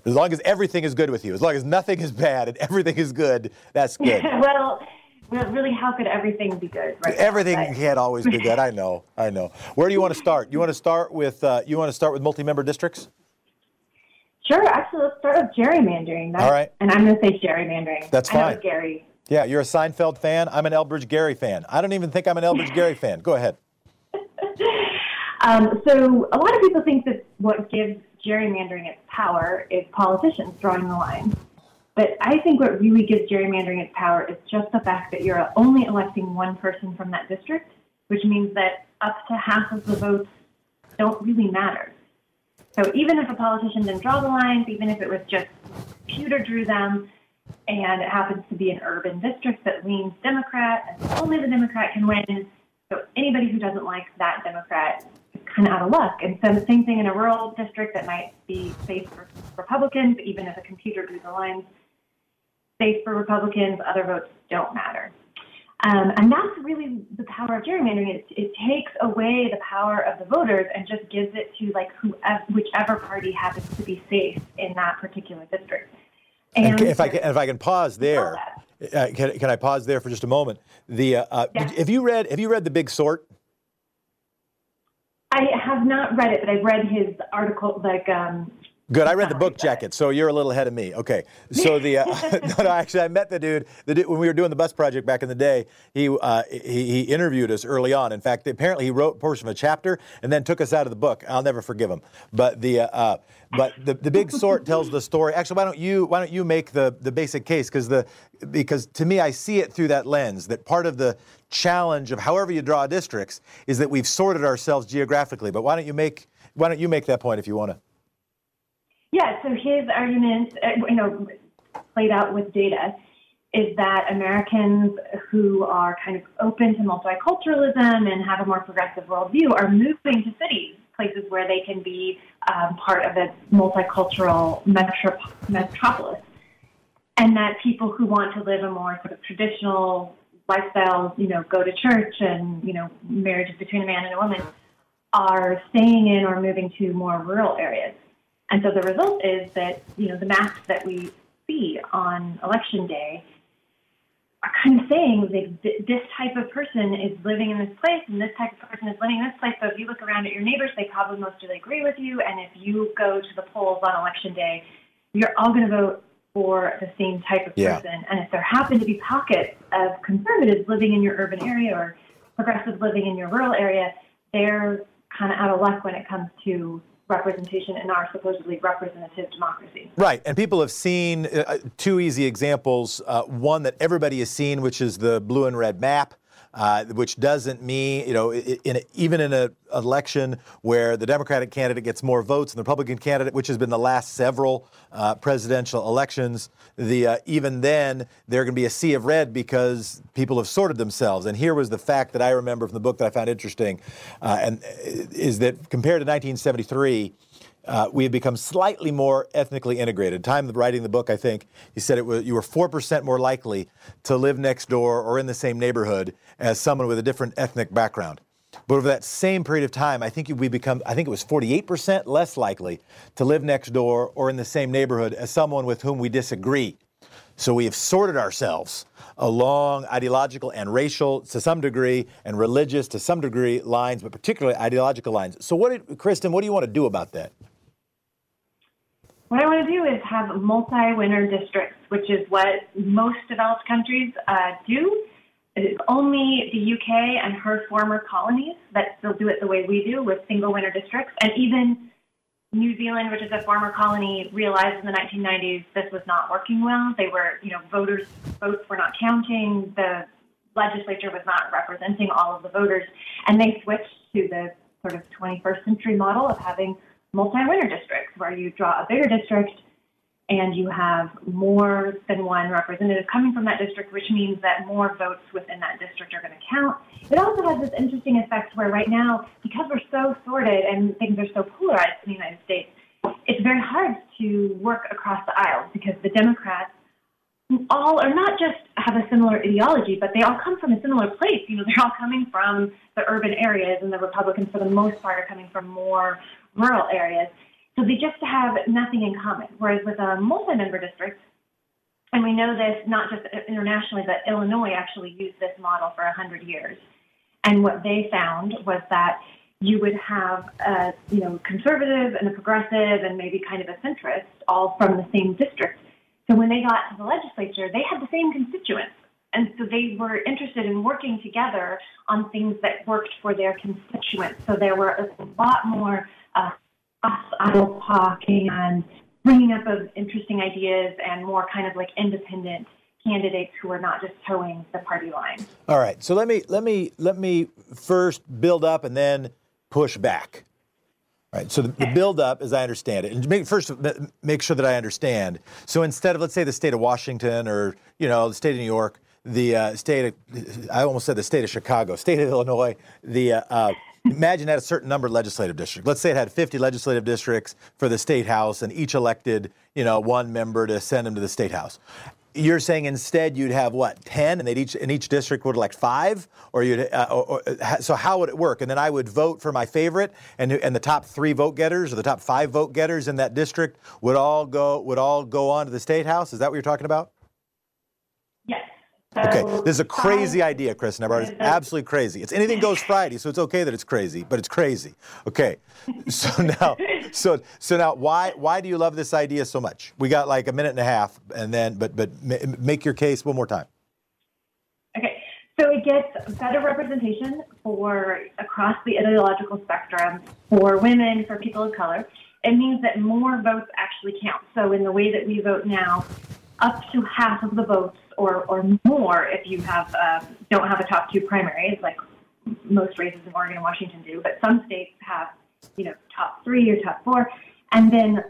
As long as everything is good with you, as long as nothing is bad and everything is good, that's good. Well, well, really, how could everything be good? Right everything now, but... can't always be good. I know. I know. Where do you want to start? You want to start with uh, you want to start with multi-member districts? Sure. Actually, let's start with gerrymandering. That's, all right. And I'm going to say gerrymandering. That's fine. I know Gary. Yeah, you're a Seinfeld fan. I'm an Elbridge Gerry fan. I don't even think I'm an Elbridge Gerry fan. Go ahead. Um, so a lot of people think that what gives gerrymandering its power is politicians drawing the line. But I think what really gives gerrymandering its power is just the fact that you're only electing one person from that district, which means that up to half of the votes don't really matter. So even if a politician didn't draw the lines, even if it was just computer drew them, and it happens to be an urban district that leans Democrat, and only the Democrat can win, so anybody who doesn't like that Democrat is kind of out of luck. And so the same thing in a rural district that might be safe for Republicans, even if a computer drew the lines, safe for Republicans, other votes don't matter. Um, and that's really the power of gerrymandering. It, it takes away the power of the voters and just gives it to like whoever, whichever party happens to be safe in that particular district. And, and if I can, if I can pause there, uh, can, can I pause there for just a moment? The uh, uh, yeah. have you read have you read The Big Sort? I have not read it, but I've read his article, like. Um, Good. I read the book jacket, so you're a little ahead of me. Okay. So the uh, no, no, actually, I met the dude, the dude when we were doing the bus project back in the day. He uh, he, he interviewed us early on. In fact, apparently he wrote a portion of a chapter and then took us out of the book. I'll never forgive him. But the uh, but the, the Big Sort tells the story. Actually, why don't you why don't you make the, the basic case? Because the because to me, I see it through that lens. That part of the challenge of however you draw districts is that we've sorted ourselves geographically. But why don't you make why don't you make that point if you want to? Yeah, so his argument, you know, played out with data, is that Americans who are kind of open to multiculturalism and have a more progressive worldview are moving to cities, places where they can be um, part of a multicultural metrop- metropolis, and that people who want to live a more sort of traditional lifestyle, you know, go to church and, you know, marriages between a man and a woman, are staying in or moving to more rural areas. And so the result is that, you know, the maps that we see on election day are kind of saying that this type of person is living in this place and this type of person is living in this place. So if you look around at your neighbors, they probably mostly agree with you. And if you go to the polls on election day, you're all going to vote for the same type of person. Yeah. And if there happen to be pockets of conservatives living in your urban area or progressives living in your rural area, they're kind of out of luck when it comes to representation in our supposedly representative democracy. Right, and people have seen uh, two easy examples. Uh, one that everybody has seen, which is the blue and red map, uh, which doesn't mean, you know, in a, even in an election where the Democratic candidate gets more votes than the Republican candidate, which has been the last several uh, presidential elections, the uh, even then they're going to be a sea of red because people have sorted themselves. And here was the fact that I remember from the book that I found interesting, uh, and is that compared to nineteen seventy-three, uh, we have become slightly more ethnically integrated. Time of writing the book, I think you said it was you were four percent more likely to live next door or in the same neighborhood as someone with a different ethnic background. But over that same period of time, I think we become, I think it was forty-eight percent less likely to live next door or in the same neighborhood as someone with whom we disagree. So we have sorted ourselves along ideological and racial to some degree and religious to some degree lines, but particularly ideological lines. So what did, Kristin, what do you want to do about that? What I want to do is have multi-winner districts, which is what most developed countries uh, do. It's only the U K and her former colonies that still do it the way we do, with single winner districts. And even New Zealand, which is a former colony, realized in the nineteen nineties this was not working well. They were, you know, voters, votes were not counting. The legislature was not representing all of the voters. And they switched to the sort of twenty-first century model of having multi-winner districts, where you draw a bigger district and you have more than one representative coming from that district, which means that more votes within that district are going to count. It also has this interesting effect where right now, because we're so sorted and things are so polarized in the United States, it's very hard to work across the aisles, because the Democrats all are not just have a similar ideology, but they all come from a similar place. You know, they're all coming from the urban areas, and the Republicans, for the most part, are coming from more rural areas. So they just have nothing in common. Whereas with a multi-member district, and we know this not just internationally, but Illinois actually used this model for one hundred years. And what they found was that you would have a, you know, conservative and a progressive and maybe kind of a centrist all from the same district. So when they got to the legislature, they had the same constituents. And so they were interested in working together on things that worked for their constituents. So there were a lot more uh, cross-aisle talking and bringing up of interesting ideas and more kind of like independent candidates who are not just towing the party line. All right. So let me let me let me first build up and then push back. All right. So the, okay. the build up, as I understand it, and make, first make sure that I understand. So instead of, let's say, the state of Washington, or, you know, the state of New York, the uh, state of, I almost said the state of Chicago, state of Illinois, the uh, uh, imagine that a certain number of legislative districts. Let's say it had fifty legislative districts for the state house, and each elected, you know, one member to send them to the state house. You're saying instead you'd have what, ten, and they'd each in each district would elect five, or you'd uh, or, or, so how would it work? And then I would vote for my favorite, and and the top three vote getters or the top five vote getters in that district would all go would all go on to the state house. Is that what you're talking about? Yes. So okay, this is a crazy five, idea, Kristin Eberhard. It's absolutely crazy. It's anything goes Friday, so it's okay that it's crazy, but it's crazy. Okay, so now, so so now, why why do you love this idea so much? We got like a minute and a half, and then, but but make your case one more time. Okay, so it gets better representation for across the ideological spectrum, for women, for people of color. It means that more votes actually count. So in the way that we vote now, up to half of the votes, or or more if you have um, don't have a top two primaries, like most races in Oregon and Washington do, but some states have, you know, top three or top four, and then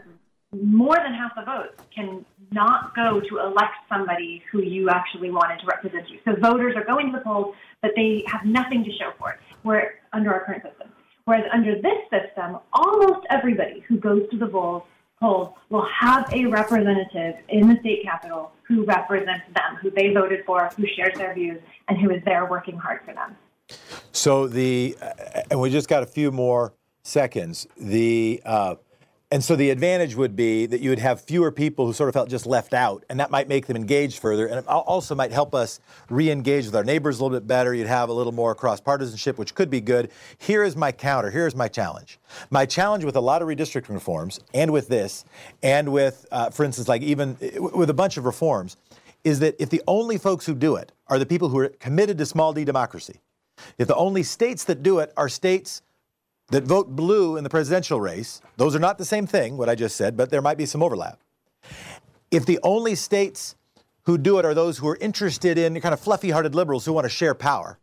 more than half the votes can not go to elect somebody who you actually wanted to represent you. So voters are going to the polls, but they have nothing to show for it, where, under our current system. Whereas under this system, almost everybody who goes to the polls polls will have a representative in the state capitol who represents them, who they voted for, who shares their views, and who is there working hard for them. So the, uh, and we just got a few more seconds, the, uh, and so the advantage would be that you would have fewer people who sort of felt just left out, and that might make them engage further, and it also might help us re-engage with our neighbors a little bit better. You'd have a little more cross-partisanship, which could be good. Here is my counter. Here is my challenge. My challenge with a lot of redistricting reforms, and with this, and with, uh, for instance, like even with a bunch of reforms, is that if the only folks who do it are the people who are committed to small d democracy, if the only states that do it are states that vote blue in the presidential race, those are not the same thing, what I just said, but there might be some overlap. If the only states who do it are those who are interested in kind of fluffy-hearted liberals who want to share power,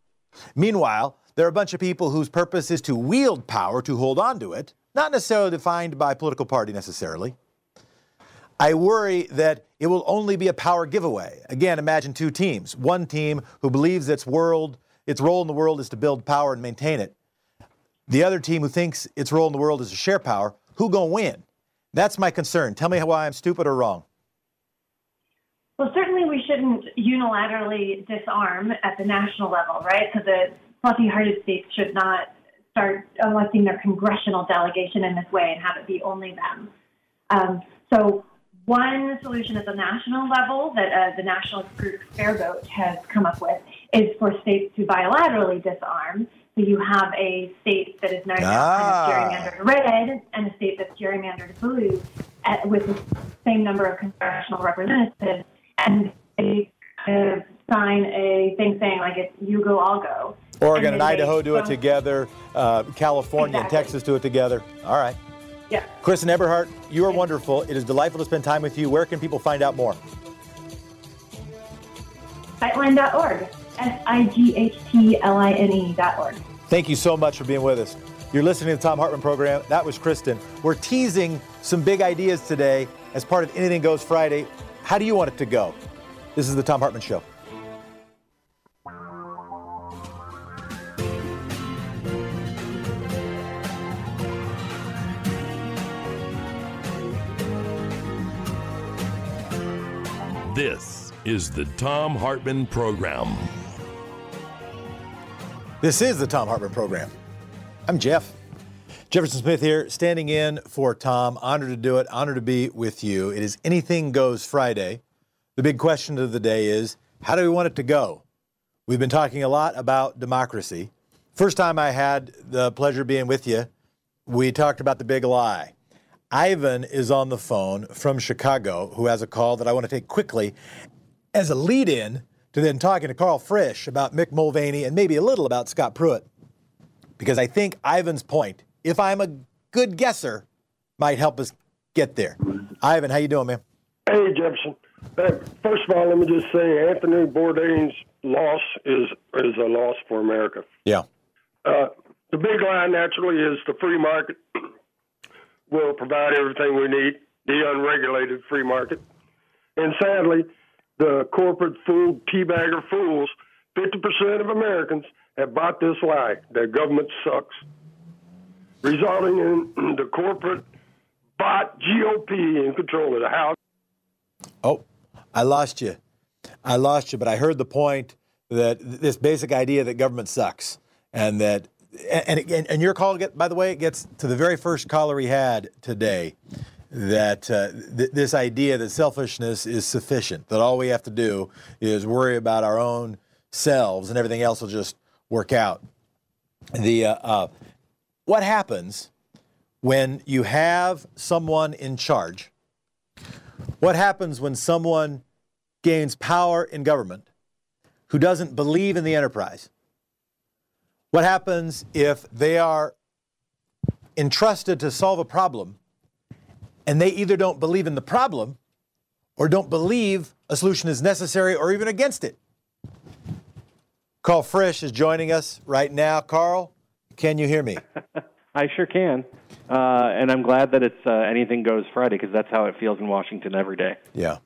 meanwhile, there are a bunch of people whose purpose is to wield power, to hold on to it, not necessarily defined by political party necessarily, I worry that it will only be a power giveaway. Again, imagine two teams. One team who believes its world, its role in the world is to build power and maintain it. The other team who thinks its role in the world is to share power, who gonna win? That's my concern. Tell me why I'm stupid or wrong. Well, certainly we shouldn't unilaterally disarm at the national level, right? So the fluffy-hearted states should not start electing their congressional delegation in this way and have it be only them. Um, so one solution at the national level that uh, the national group Fairvote has come up with is for states to bilaterally disarm. So you have a state that is now ah. kind of gerrymandered red and a state that's gerrymandered blue at, with the same number of congressional representatives, and they kind of sign a thing saying, like, if you go, I'll go. Oregon and, and Idaho do it together. Uh, California exactly. and Texas do it together. All right. Yeah. Kristin Eberhard, you are yeah. wonderful. It is delightful to spend time with you. Where can people find out more? Sightline dot org. S I G H T L I N E dot org. Thank you so much for being with us. You're listening to the Thom Hartmann Program. That was Kristin. We're teasing some big ideas today as part of Anything Goes Friday. How do you want it to go? This is the Thom Hartmann Show. This is the Thom Hartmann Program. This is the Thom Hartmann Program. I'm Jeff. Jefferson Smith here, standing in for Thom. Honored to do it, honored to be with you. It is Anything Goes Friday. The big question of the day is, how do we want it to go? We've been talking a lot about democracy. First time I had the pleasure of being with you, we talked about the big lie. Ivan is on the phone from Chicago, who has a call that I want to take quickly as a lead-in to then talking to Karl Frisch about Mick Mulvaney and maybe a little about Scott Pruitt, because I think Ivan's point, if I'm a good guesser, might help us get there. Ivan, how you doing, man? Hey, Jefferson. First of all, let me just say Anthony Bourdain's loss is is a loss for America. Yeah. Uh, the big lie, naturally, is the free market will provide everything we need, the unregulated free market. And sadly, the corporate fool, teabagger fools, fifty percent of Americans have bought this lie that government sucks, resulting in the corporate bot G O P in control of the House. Oh, I lost you. I lost you, but I heard the point that this basic idea that government sucks and that And, and and your call, by the way, it gets to the very first caller we had today, that uh, th- this idea that selfishness is sufficient, that all we have to do is worry about our own selves and everything else will just work out. The uh, uh, what happens when you have someone in charge? What happens when someone gains power in government who doesn't believe in the enterprise? What happens if they are entrusted to solve a problem and they either don't believe in the problem or don't believe a solution is necessary or even against it? Karl Frisch is joining us right now. Karl, can you hear me? I sure can. Uh, and I'm glad that it's uh, Anything Goes Friday, because that's how it feels in Washington every day. Yeah.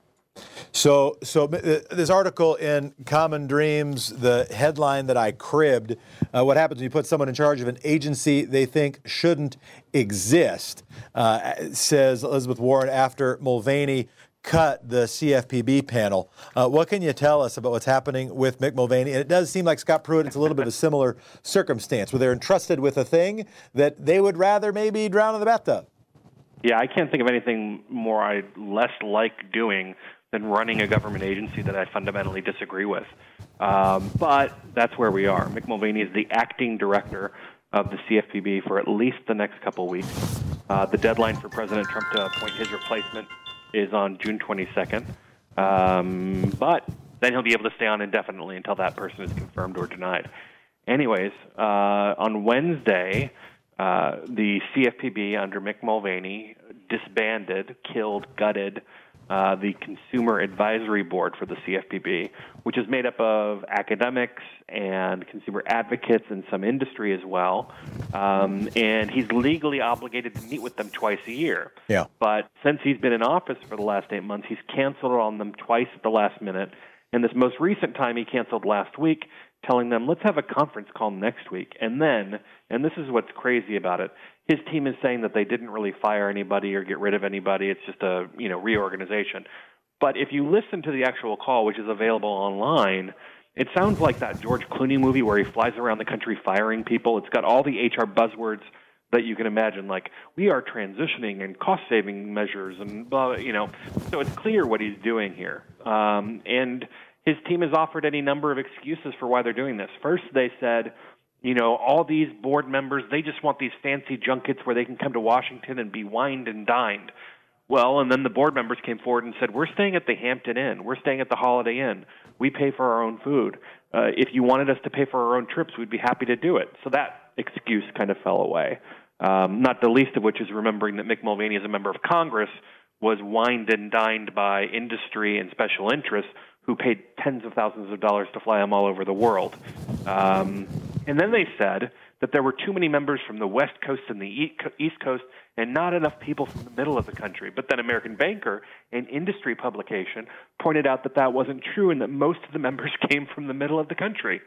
So so this article in Common Dreams, the headline that I cribbed, uh, what happens when you put someone in charge of an agency they think shouldn't exist, uh, says Elizabeth Warren after Mulvaney cut the C F P B panel. Uh, what can you tell us about what's happening with Mick Mulvaney? And it does seem like Scott Pruitt, it's a little bit of a similar circumstance where they're entrusted with a thing that they would rather maybe drown in the bathtub. Yeah, I can't think of anything more I less like doing than running a government agency that I fundamentally disagree with. Um, but that's where we are. Mick Mulvaney is the acting director of the C F P B for at least the next couple weeks. Uh, the deadline for President Trump to appoint his replacement is on June twenty-second. Um, but then he'll be able to stay on indefinitely until that person is confirmed or denied. Anyways, uh, on Wednesday, uh, the C F P B under Mick Mulvaney disbanded, killed, gutted, Uh, the Consumer Advisory Board for the C F P B, which is made up of academics and consumer advocates and some industry as well. Um, and he's legally obligated to meet with them twice a year. Yeah. But since he's been in office for the last eight months, he's canceled on them twice at the last minute. And this most recent time he canceled last week, telling them, let's have a conference call next week. And then, and this is what's crazy about it, his team is saying that they didn't really fire anybody or get rid of anybody. It's just a, you know, reorganization. But if you listen to the actual call, which is available online, it sounds like that George Clooney movie where he flies around the country firing people. It's got all the H R buzzwords that you can imagine, like we are transitioning and cost-saving measures and blah, you know. So it's clear what he's doing here. Um, and his team has offered any number of excuses for why they're doing this. First, they said, you know, all these board members, they just want these fancy junkets where they can come to Washington and be wined and dined. Well, and then the board members came forward and said, we're staying at the Hampton Inn. We're staying at the Holiday Inn. We pay for our own food. Uh, if you wanted us to pay for our own trips, we'd be happy to do it. So that excuse kind of fell away. Um, not the least of which is remembering that Mick Mulvaney, as a member of Congress, was wined and dined by industry and special interests who paid tens of thousands of dollars to fly him all over the world. Um, and then they said that there were too many members from the West Coast and the East Coast and not enough people from the middle of the country. But then American Banker, an industry publication, pointed out that that wasn't true and that most of the members came from the middle of the country.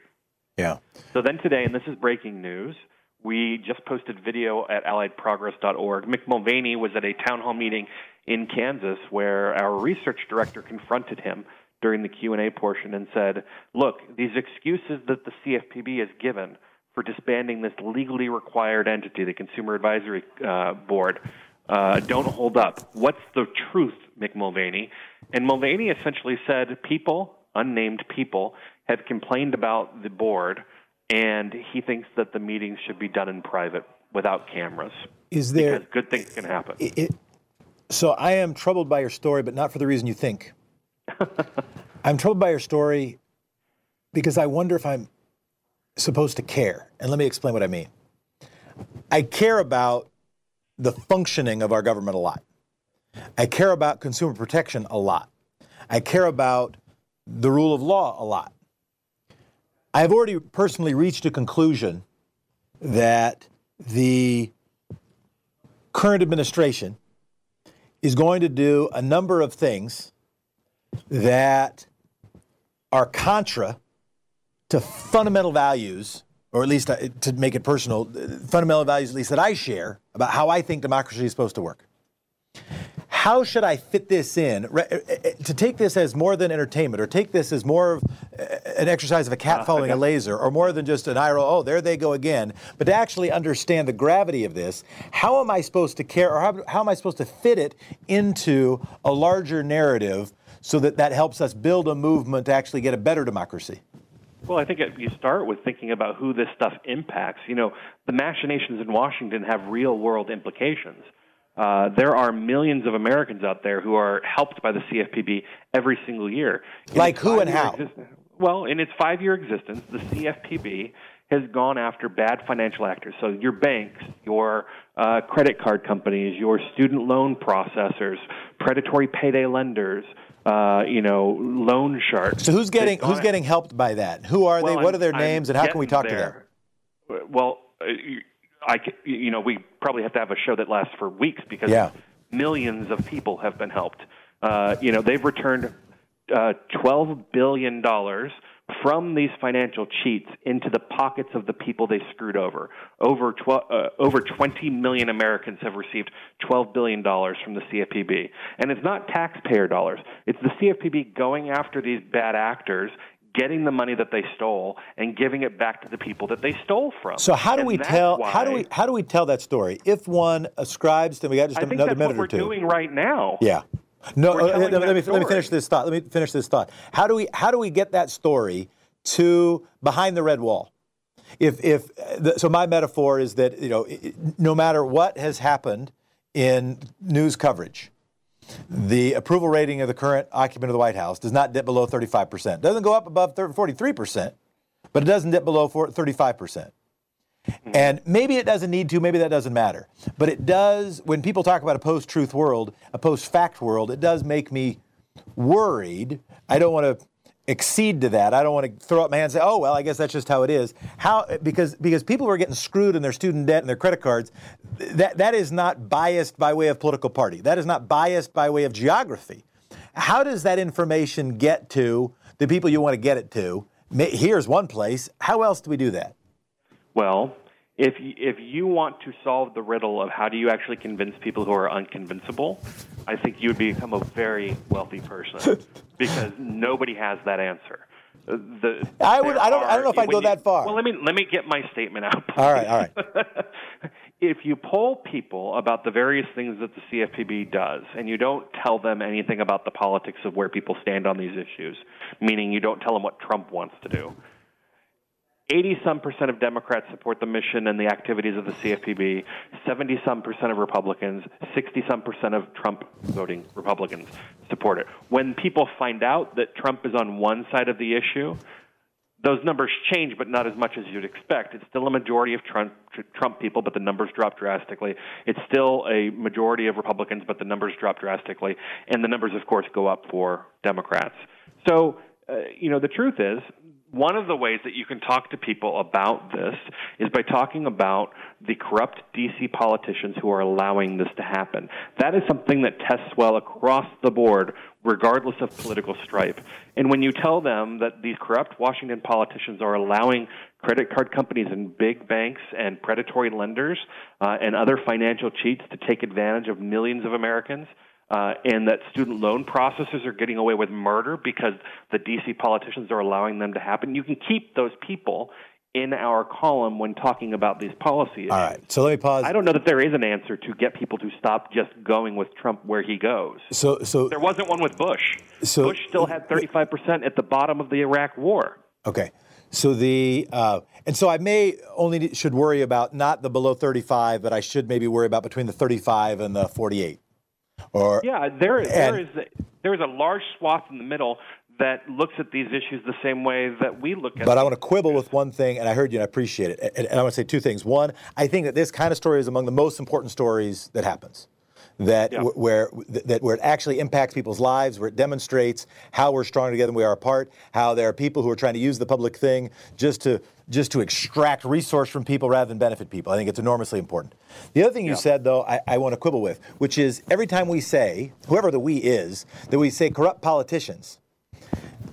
Yeah. So then today, and this is breaking news, we just posted video at allied progress dot org. Mick Mulvaney was at a town hall meeting in Kansas where our research director confronted him during the Q and A portion and said, look, these excuses that the C F P B has given for disbanding this legally required entity, the Consumer Advisory uh, Board, uh, don't hold up. What's the truth, Mick Mulvaney? And Mulvaney essentially said people, unnamed people, have complained about the board, and he thinks that the meetings should be done in private without cameras. Is there, because good things can happen. It, it, so I am troubled by your story, but not for the reason you think. I'm troubled by your story because I wonder if I'm supposed to care. And let me explain what I mean. I care about the functioning of our government a lot. I care about consumer protection a lot. I care about the rule of law a lot. I've already personally reached a conclusion that the current administration is going to do a number of things that are contra to fundamental values, or at least uh, to make it personal, fundamental values at least that I share about how I think democracy is supposed to work. How should I fit this in? To take this as more than entertainment, or take this as more of an exercise of a cat uh, following okay. a laser, or more than just an eye roll, oh, there they go again, but to actually understand the gravity of this, how am I supposed to care, or how, how am I supposed to fit it into a larger narrative so that that helps us build a movement to actually get a better democracy? Well, I think you start with thinking about who this stuff impacts. You know, the machinations in Washington have real-world implications. Uh, there are millions of Americans out there who are helped by the C F P B every single year. Like who and how? Well, in its five-year existence, the C F P B has gone after bad financial actors. So your banks, your uh, credit card companies, your student loan processors, predatory payday lenders, uh, you know, loan sharks. So who's getting who's getting helped by that? Who are well, they? What I'm, are their names, I'm and how can we talk there. to them? Well, I, you know, we probably have to have a show that lasts for weeks because yeah. millions of people have been helped. Uh, you know, they've returned uh, twelve billion dollars from these financial cheats into the pockets of the people they screwed over. Over twelve, uh, over twenty million Americans have received twelve billion dollars from the C F P B. And it's not taxpayer dollars. It's the C F P B going after these bad actors, getting the money that they stole and giving it back to the people that they stole from. So how do and we tell why, how do we how do we tell that story? If one ascribes to we got just I another think that's minute what or two. We're doing right now. Yeah. No, uh, let, let me story. let me finish this thought. Let me finish this thought. How do we how do we get that story to behind the red wall? If if the, so, my metaphor is that you know, no matter what has happened in news coverage, the approval rating of the current occupant of the White House does not dip below thirty-five percent. Doesn't go up above forty-three percent, but it doesn't dip below thirty-five percent. And maybe it doesn't need to, maybe that doesn't matter. But it does, when people talk about a post-truth world, a post-fact world, it does make me worried. I don't want to accede to that. I don't want to throw up my hands and say, oh, well, I guess that's just how it is. How because because people who are getting screwed in their student debt and their credit cards, that that is not biased by way of political party. That is not biased by way of geography. How does that information get to the people you want to get it to? Here's one place. How else do we do that? Well, if if you want to solve the riddle of how do you actually convince people who are unconvincible, I think you would become a very wealthy person because nobody has that answer. The, I would. I don't. Are, I don't know if I'd go you, that far. Well, let me let me get my statement out. Please. All right. All right. If you poll people about the various things that the C F P B does, and you don't tell them anything about the politics of where people stand on these issues, meaning you don't tell them what Trump wants to do. eighty-some percent of Democrats support the mission and the activities of the C F P B. seventy-some percent of Republicans, sixty-some percent of Trump-voting Republicans support it. When people find out that Trump is on one side of the issue, those numbers change, but not as much as you'd expect. It's still a majority of Trump, Trump people, but the numbers drop drastically. It's still a majority of Republicans, but the numbers drop drastically. And the numbers, of course, go up for Democrats. So, uh, you know, the truth is, one of the ways that you can talk to people about this is by talking about the corrupt D C politicians who are allowing this to happen. That is something that tests well across the board, regardless of political stripe. And when you tell them that these corrupt Washington politicians are allowing credit card companies and big banks and predatory lenders uh, and other financial cheats to take advantage of millions of Americans, Uh, and that student loan processors are getting away with murder because the D C politicians are allowing them to happen, you can keep those people in our column when talking about these policy issues. All right, so let me pause. I don't know that there is an answer to get people to stop just going with Trump where he goes. So, so there wasn't one with Bush. So, Bush still had thirty-five percent at the bottom of the Iraq War. Okay, so the uh, and so I may only should worry about not the below thirty-five, but I should maybe worry about between the thirty-five and the forty-eight. Or, yeah, there is, and, there, is a, there is a large swath in the middle that looks at these issues the same way that we look at them. But I want to quibble with one thing, and I heard you, and I appreciate it. And, and I want to say two things. One, I think that this kind of story is among the most important stories that happens, that, yeah. w- where, that where it actually impacts people's lives, where it demonstrates how we're stronger together than we are apart, how there are people who are trying to use the public thing just to just to extract resource from people rather than benefit people. I think it's enormously important. The other thing you yeah. said, though, I, I want to quibble with, which is every time we say, whoever the we is, that we say corrupt politicians,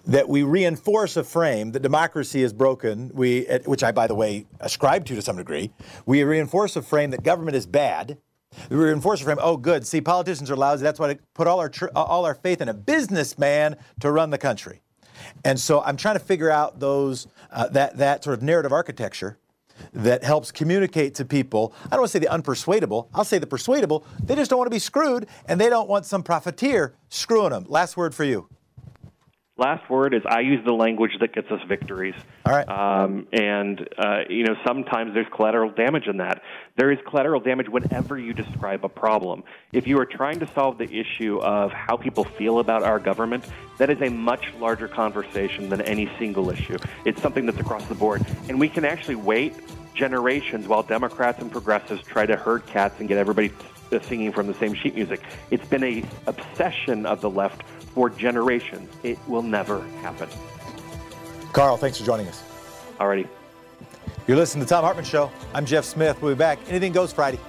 that we reinforce a frame that democracy is broken, we, which I, by the way, ascribe to to some degree, we reinforce a frame that government is bad. We reinforce a frame, oh, good, see, politicians are lousy. That's why we put all our tr- all our faith in a businessman to run the country. And so I'm trying to figure out those uh, that that sort of narrative architecture that helps communicate to people. I don't want to say the unpersuadable. I'll say the persuadable. They just don't want to be screwed, and they don't want some profiteer screwing them. Last word for you. Last word is I use the language that gets us victories. All right. Um, and, uh, you know, sometimes there's collateral damage in that. There is collateral damage whenever you describe a problem. If you are trying to solve the issue of how people feel about our government, that is a much larger conversation than any single issue. It's something that's across the board. And we can actually wait generations while Democrats and progressives try to herd cats and get everybody singing from the same sheet music. It's been a obsession of the left for generations. It will never happen. Karl, thanks for joining us. Alrighty. You're listening to the Thom Hartmann Show. I'm Jeff Smith. We'll be back. Anything Goes Friday.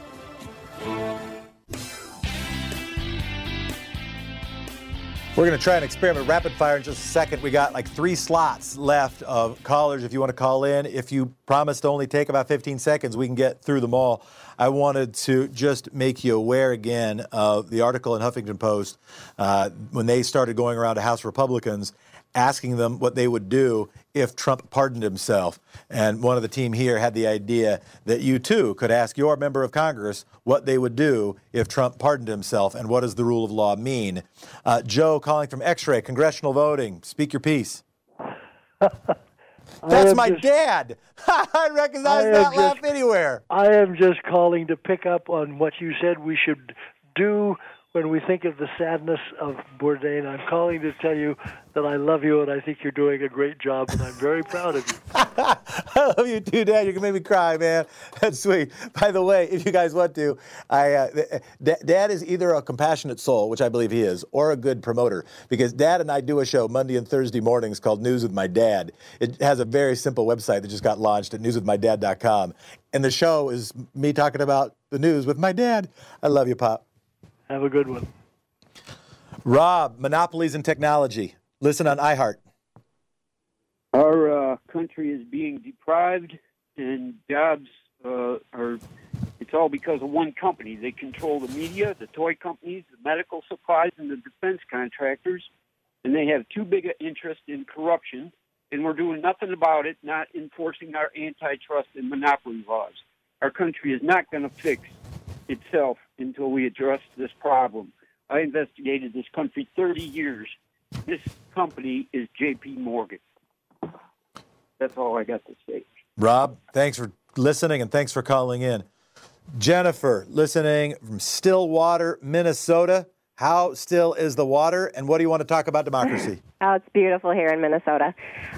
We're going to try an experiment, rapid fire, in just a second. We got like three slots left of callers if you want to call in. If you promise to only take about fifteen seconds, we can get through them all. I wanted to just make you aware again of the article in Huffington Post uh, when they started going around to House Republicans asking them what they would do if Trump pardoned himself. And one of the team here had the idea that you too could ask your member of Congress what they would do if Trump pardoned himself and what does the rule of law mean. Uh, Joe calling from X-Ray, congressional voting. Speak your piece. That's my just, dad. I recognize I that laugh just, anywhere. I am just calling to pick up on what you said we should do when we think of the sadness of Bourdain. I'm calling to tell you that I love you and I think you're doing a great job and I'm very proud of you. I love you too, Dad. You can make me cry, man. That's sweet. By the way, if you guys want to, I uh, D- Dad is either a compassionate soul, which I believe he is, or a good promoter, because Dad and I do a show Monday and Thursday mornings called News With My Dad. It has a very simple website that just got launched at news with my dad dot com. And the show is me talking about the news with my dad. I love you, Pop. Have a good one. Rob, monopolies and technology. Listen on iHeart. Our uh, country is being deprived, and jobs uh, are, it's all because of one company. They control the media, the toy companies, the medical supplies, and the defense contractors, and they have too big an interest in corruption, and we're doing nothing about it, not enforcing our antitrust and monopoly laws. Our country is not going to fix itself until we address this problem. I investigated this country thirty years. This company is J P Morgan. That's all I got to say. Rob, thanks for listening and thanks for calling in. Jennifer, listening from Stillwater, Minnesota. How still is the water, and what do you want to talk about democracy? Oh, it's beautiful here in Minnesota.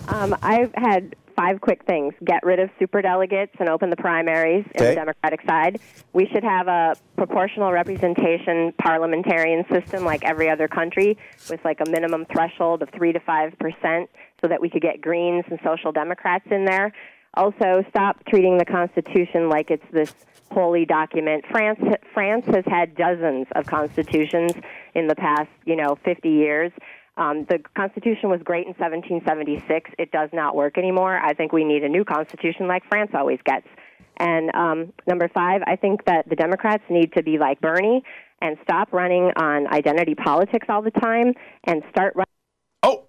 Um, I've had five quick things. Get rid of superdelegates and open the primaries okay. in the Democratic side. We should have a proportional representation parliamentarian system like every other country with like a minimum threshold of three to five percent so that we could get Greens and Social Democrats in there. Also, stop treating the Constitution like it's this holy document. France France has had dozens of constitutions in the past, you know, fifty years. Um, the Constitution was great in seventeen seventy-six. It does not work anymore. I think we need a new Constitution like France always gets. And um, number five, I think that the Democrats need to be like Bernie and stop running on identity politics all the time and start running. Oh,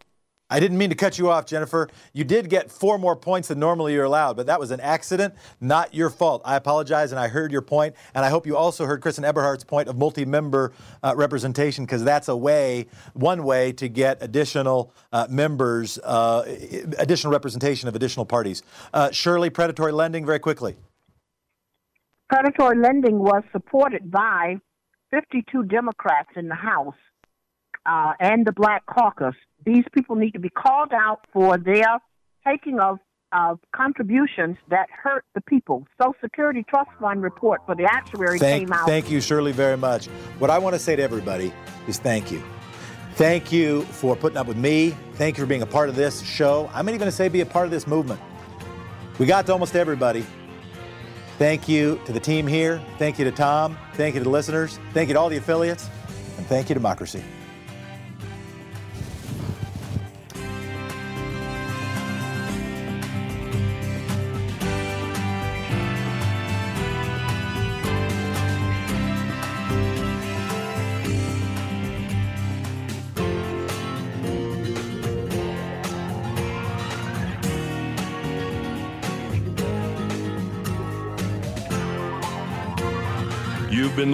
I didn't mean to cut you off, Jennifer. You did get four more points than normally you're allowed, but that was an accident, not your fault. I apologize, and I heard your point, and I hope you also heard Kristin Eberhard's point of multi-member uh, representation, because that's a way, one way to get additional uh, members, uh, additional representation of additional parties. Uh, Shirley, predatory lending, very quickly. Predatory lending was supported by fifty-two Democrats in the House uh, and the Black Caucus. These people need to be called out for their taking of, of contributions that hurt the people. Social Security Trust Fund report for the actuary thank, came out. Thank you, Shirley, very much. What I want to say to everybody is thank you. Thank you for putting up with me. Thank you for being a part of this show. I'm not even going to say be a part of this movement. We got to almost everybody. Thank you to the team here. Thank you to Tom. Thank you to the listeners. Thank you to all the affiliates. And thank you, democracy. Been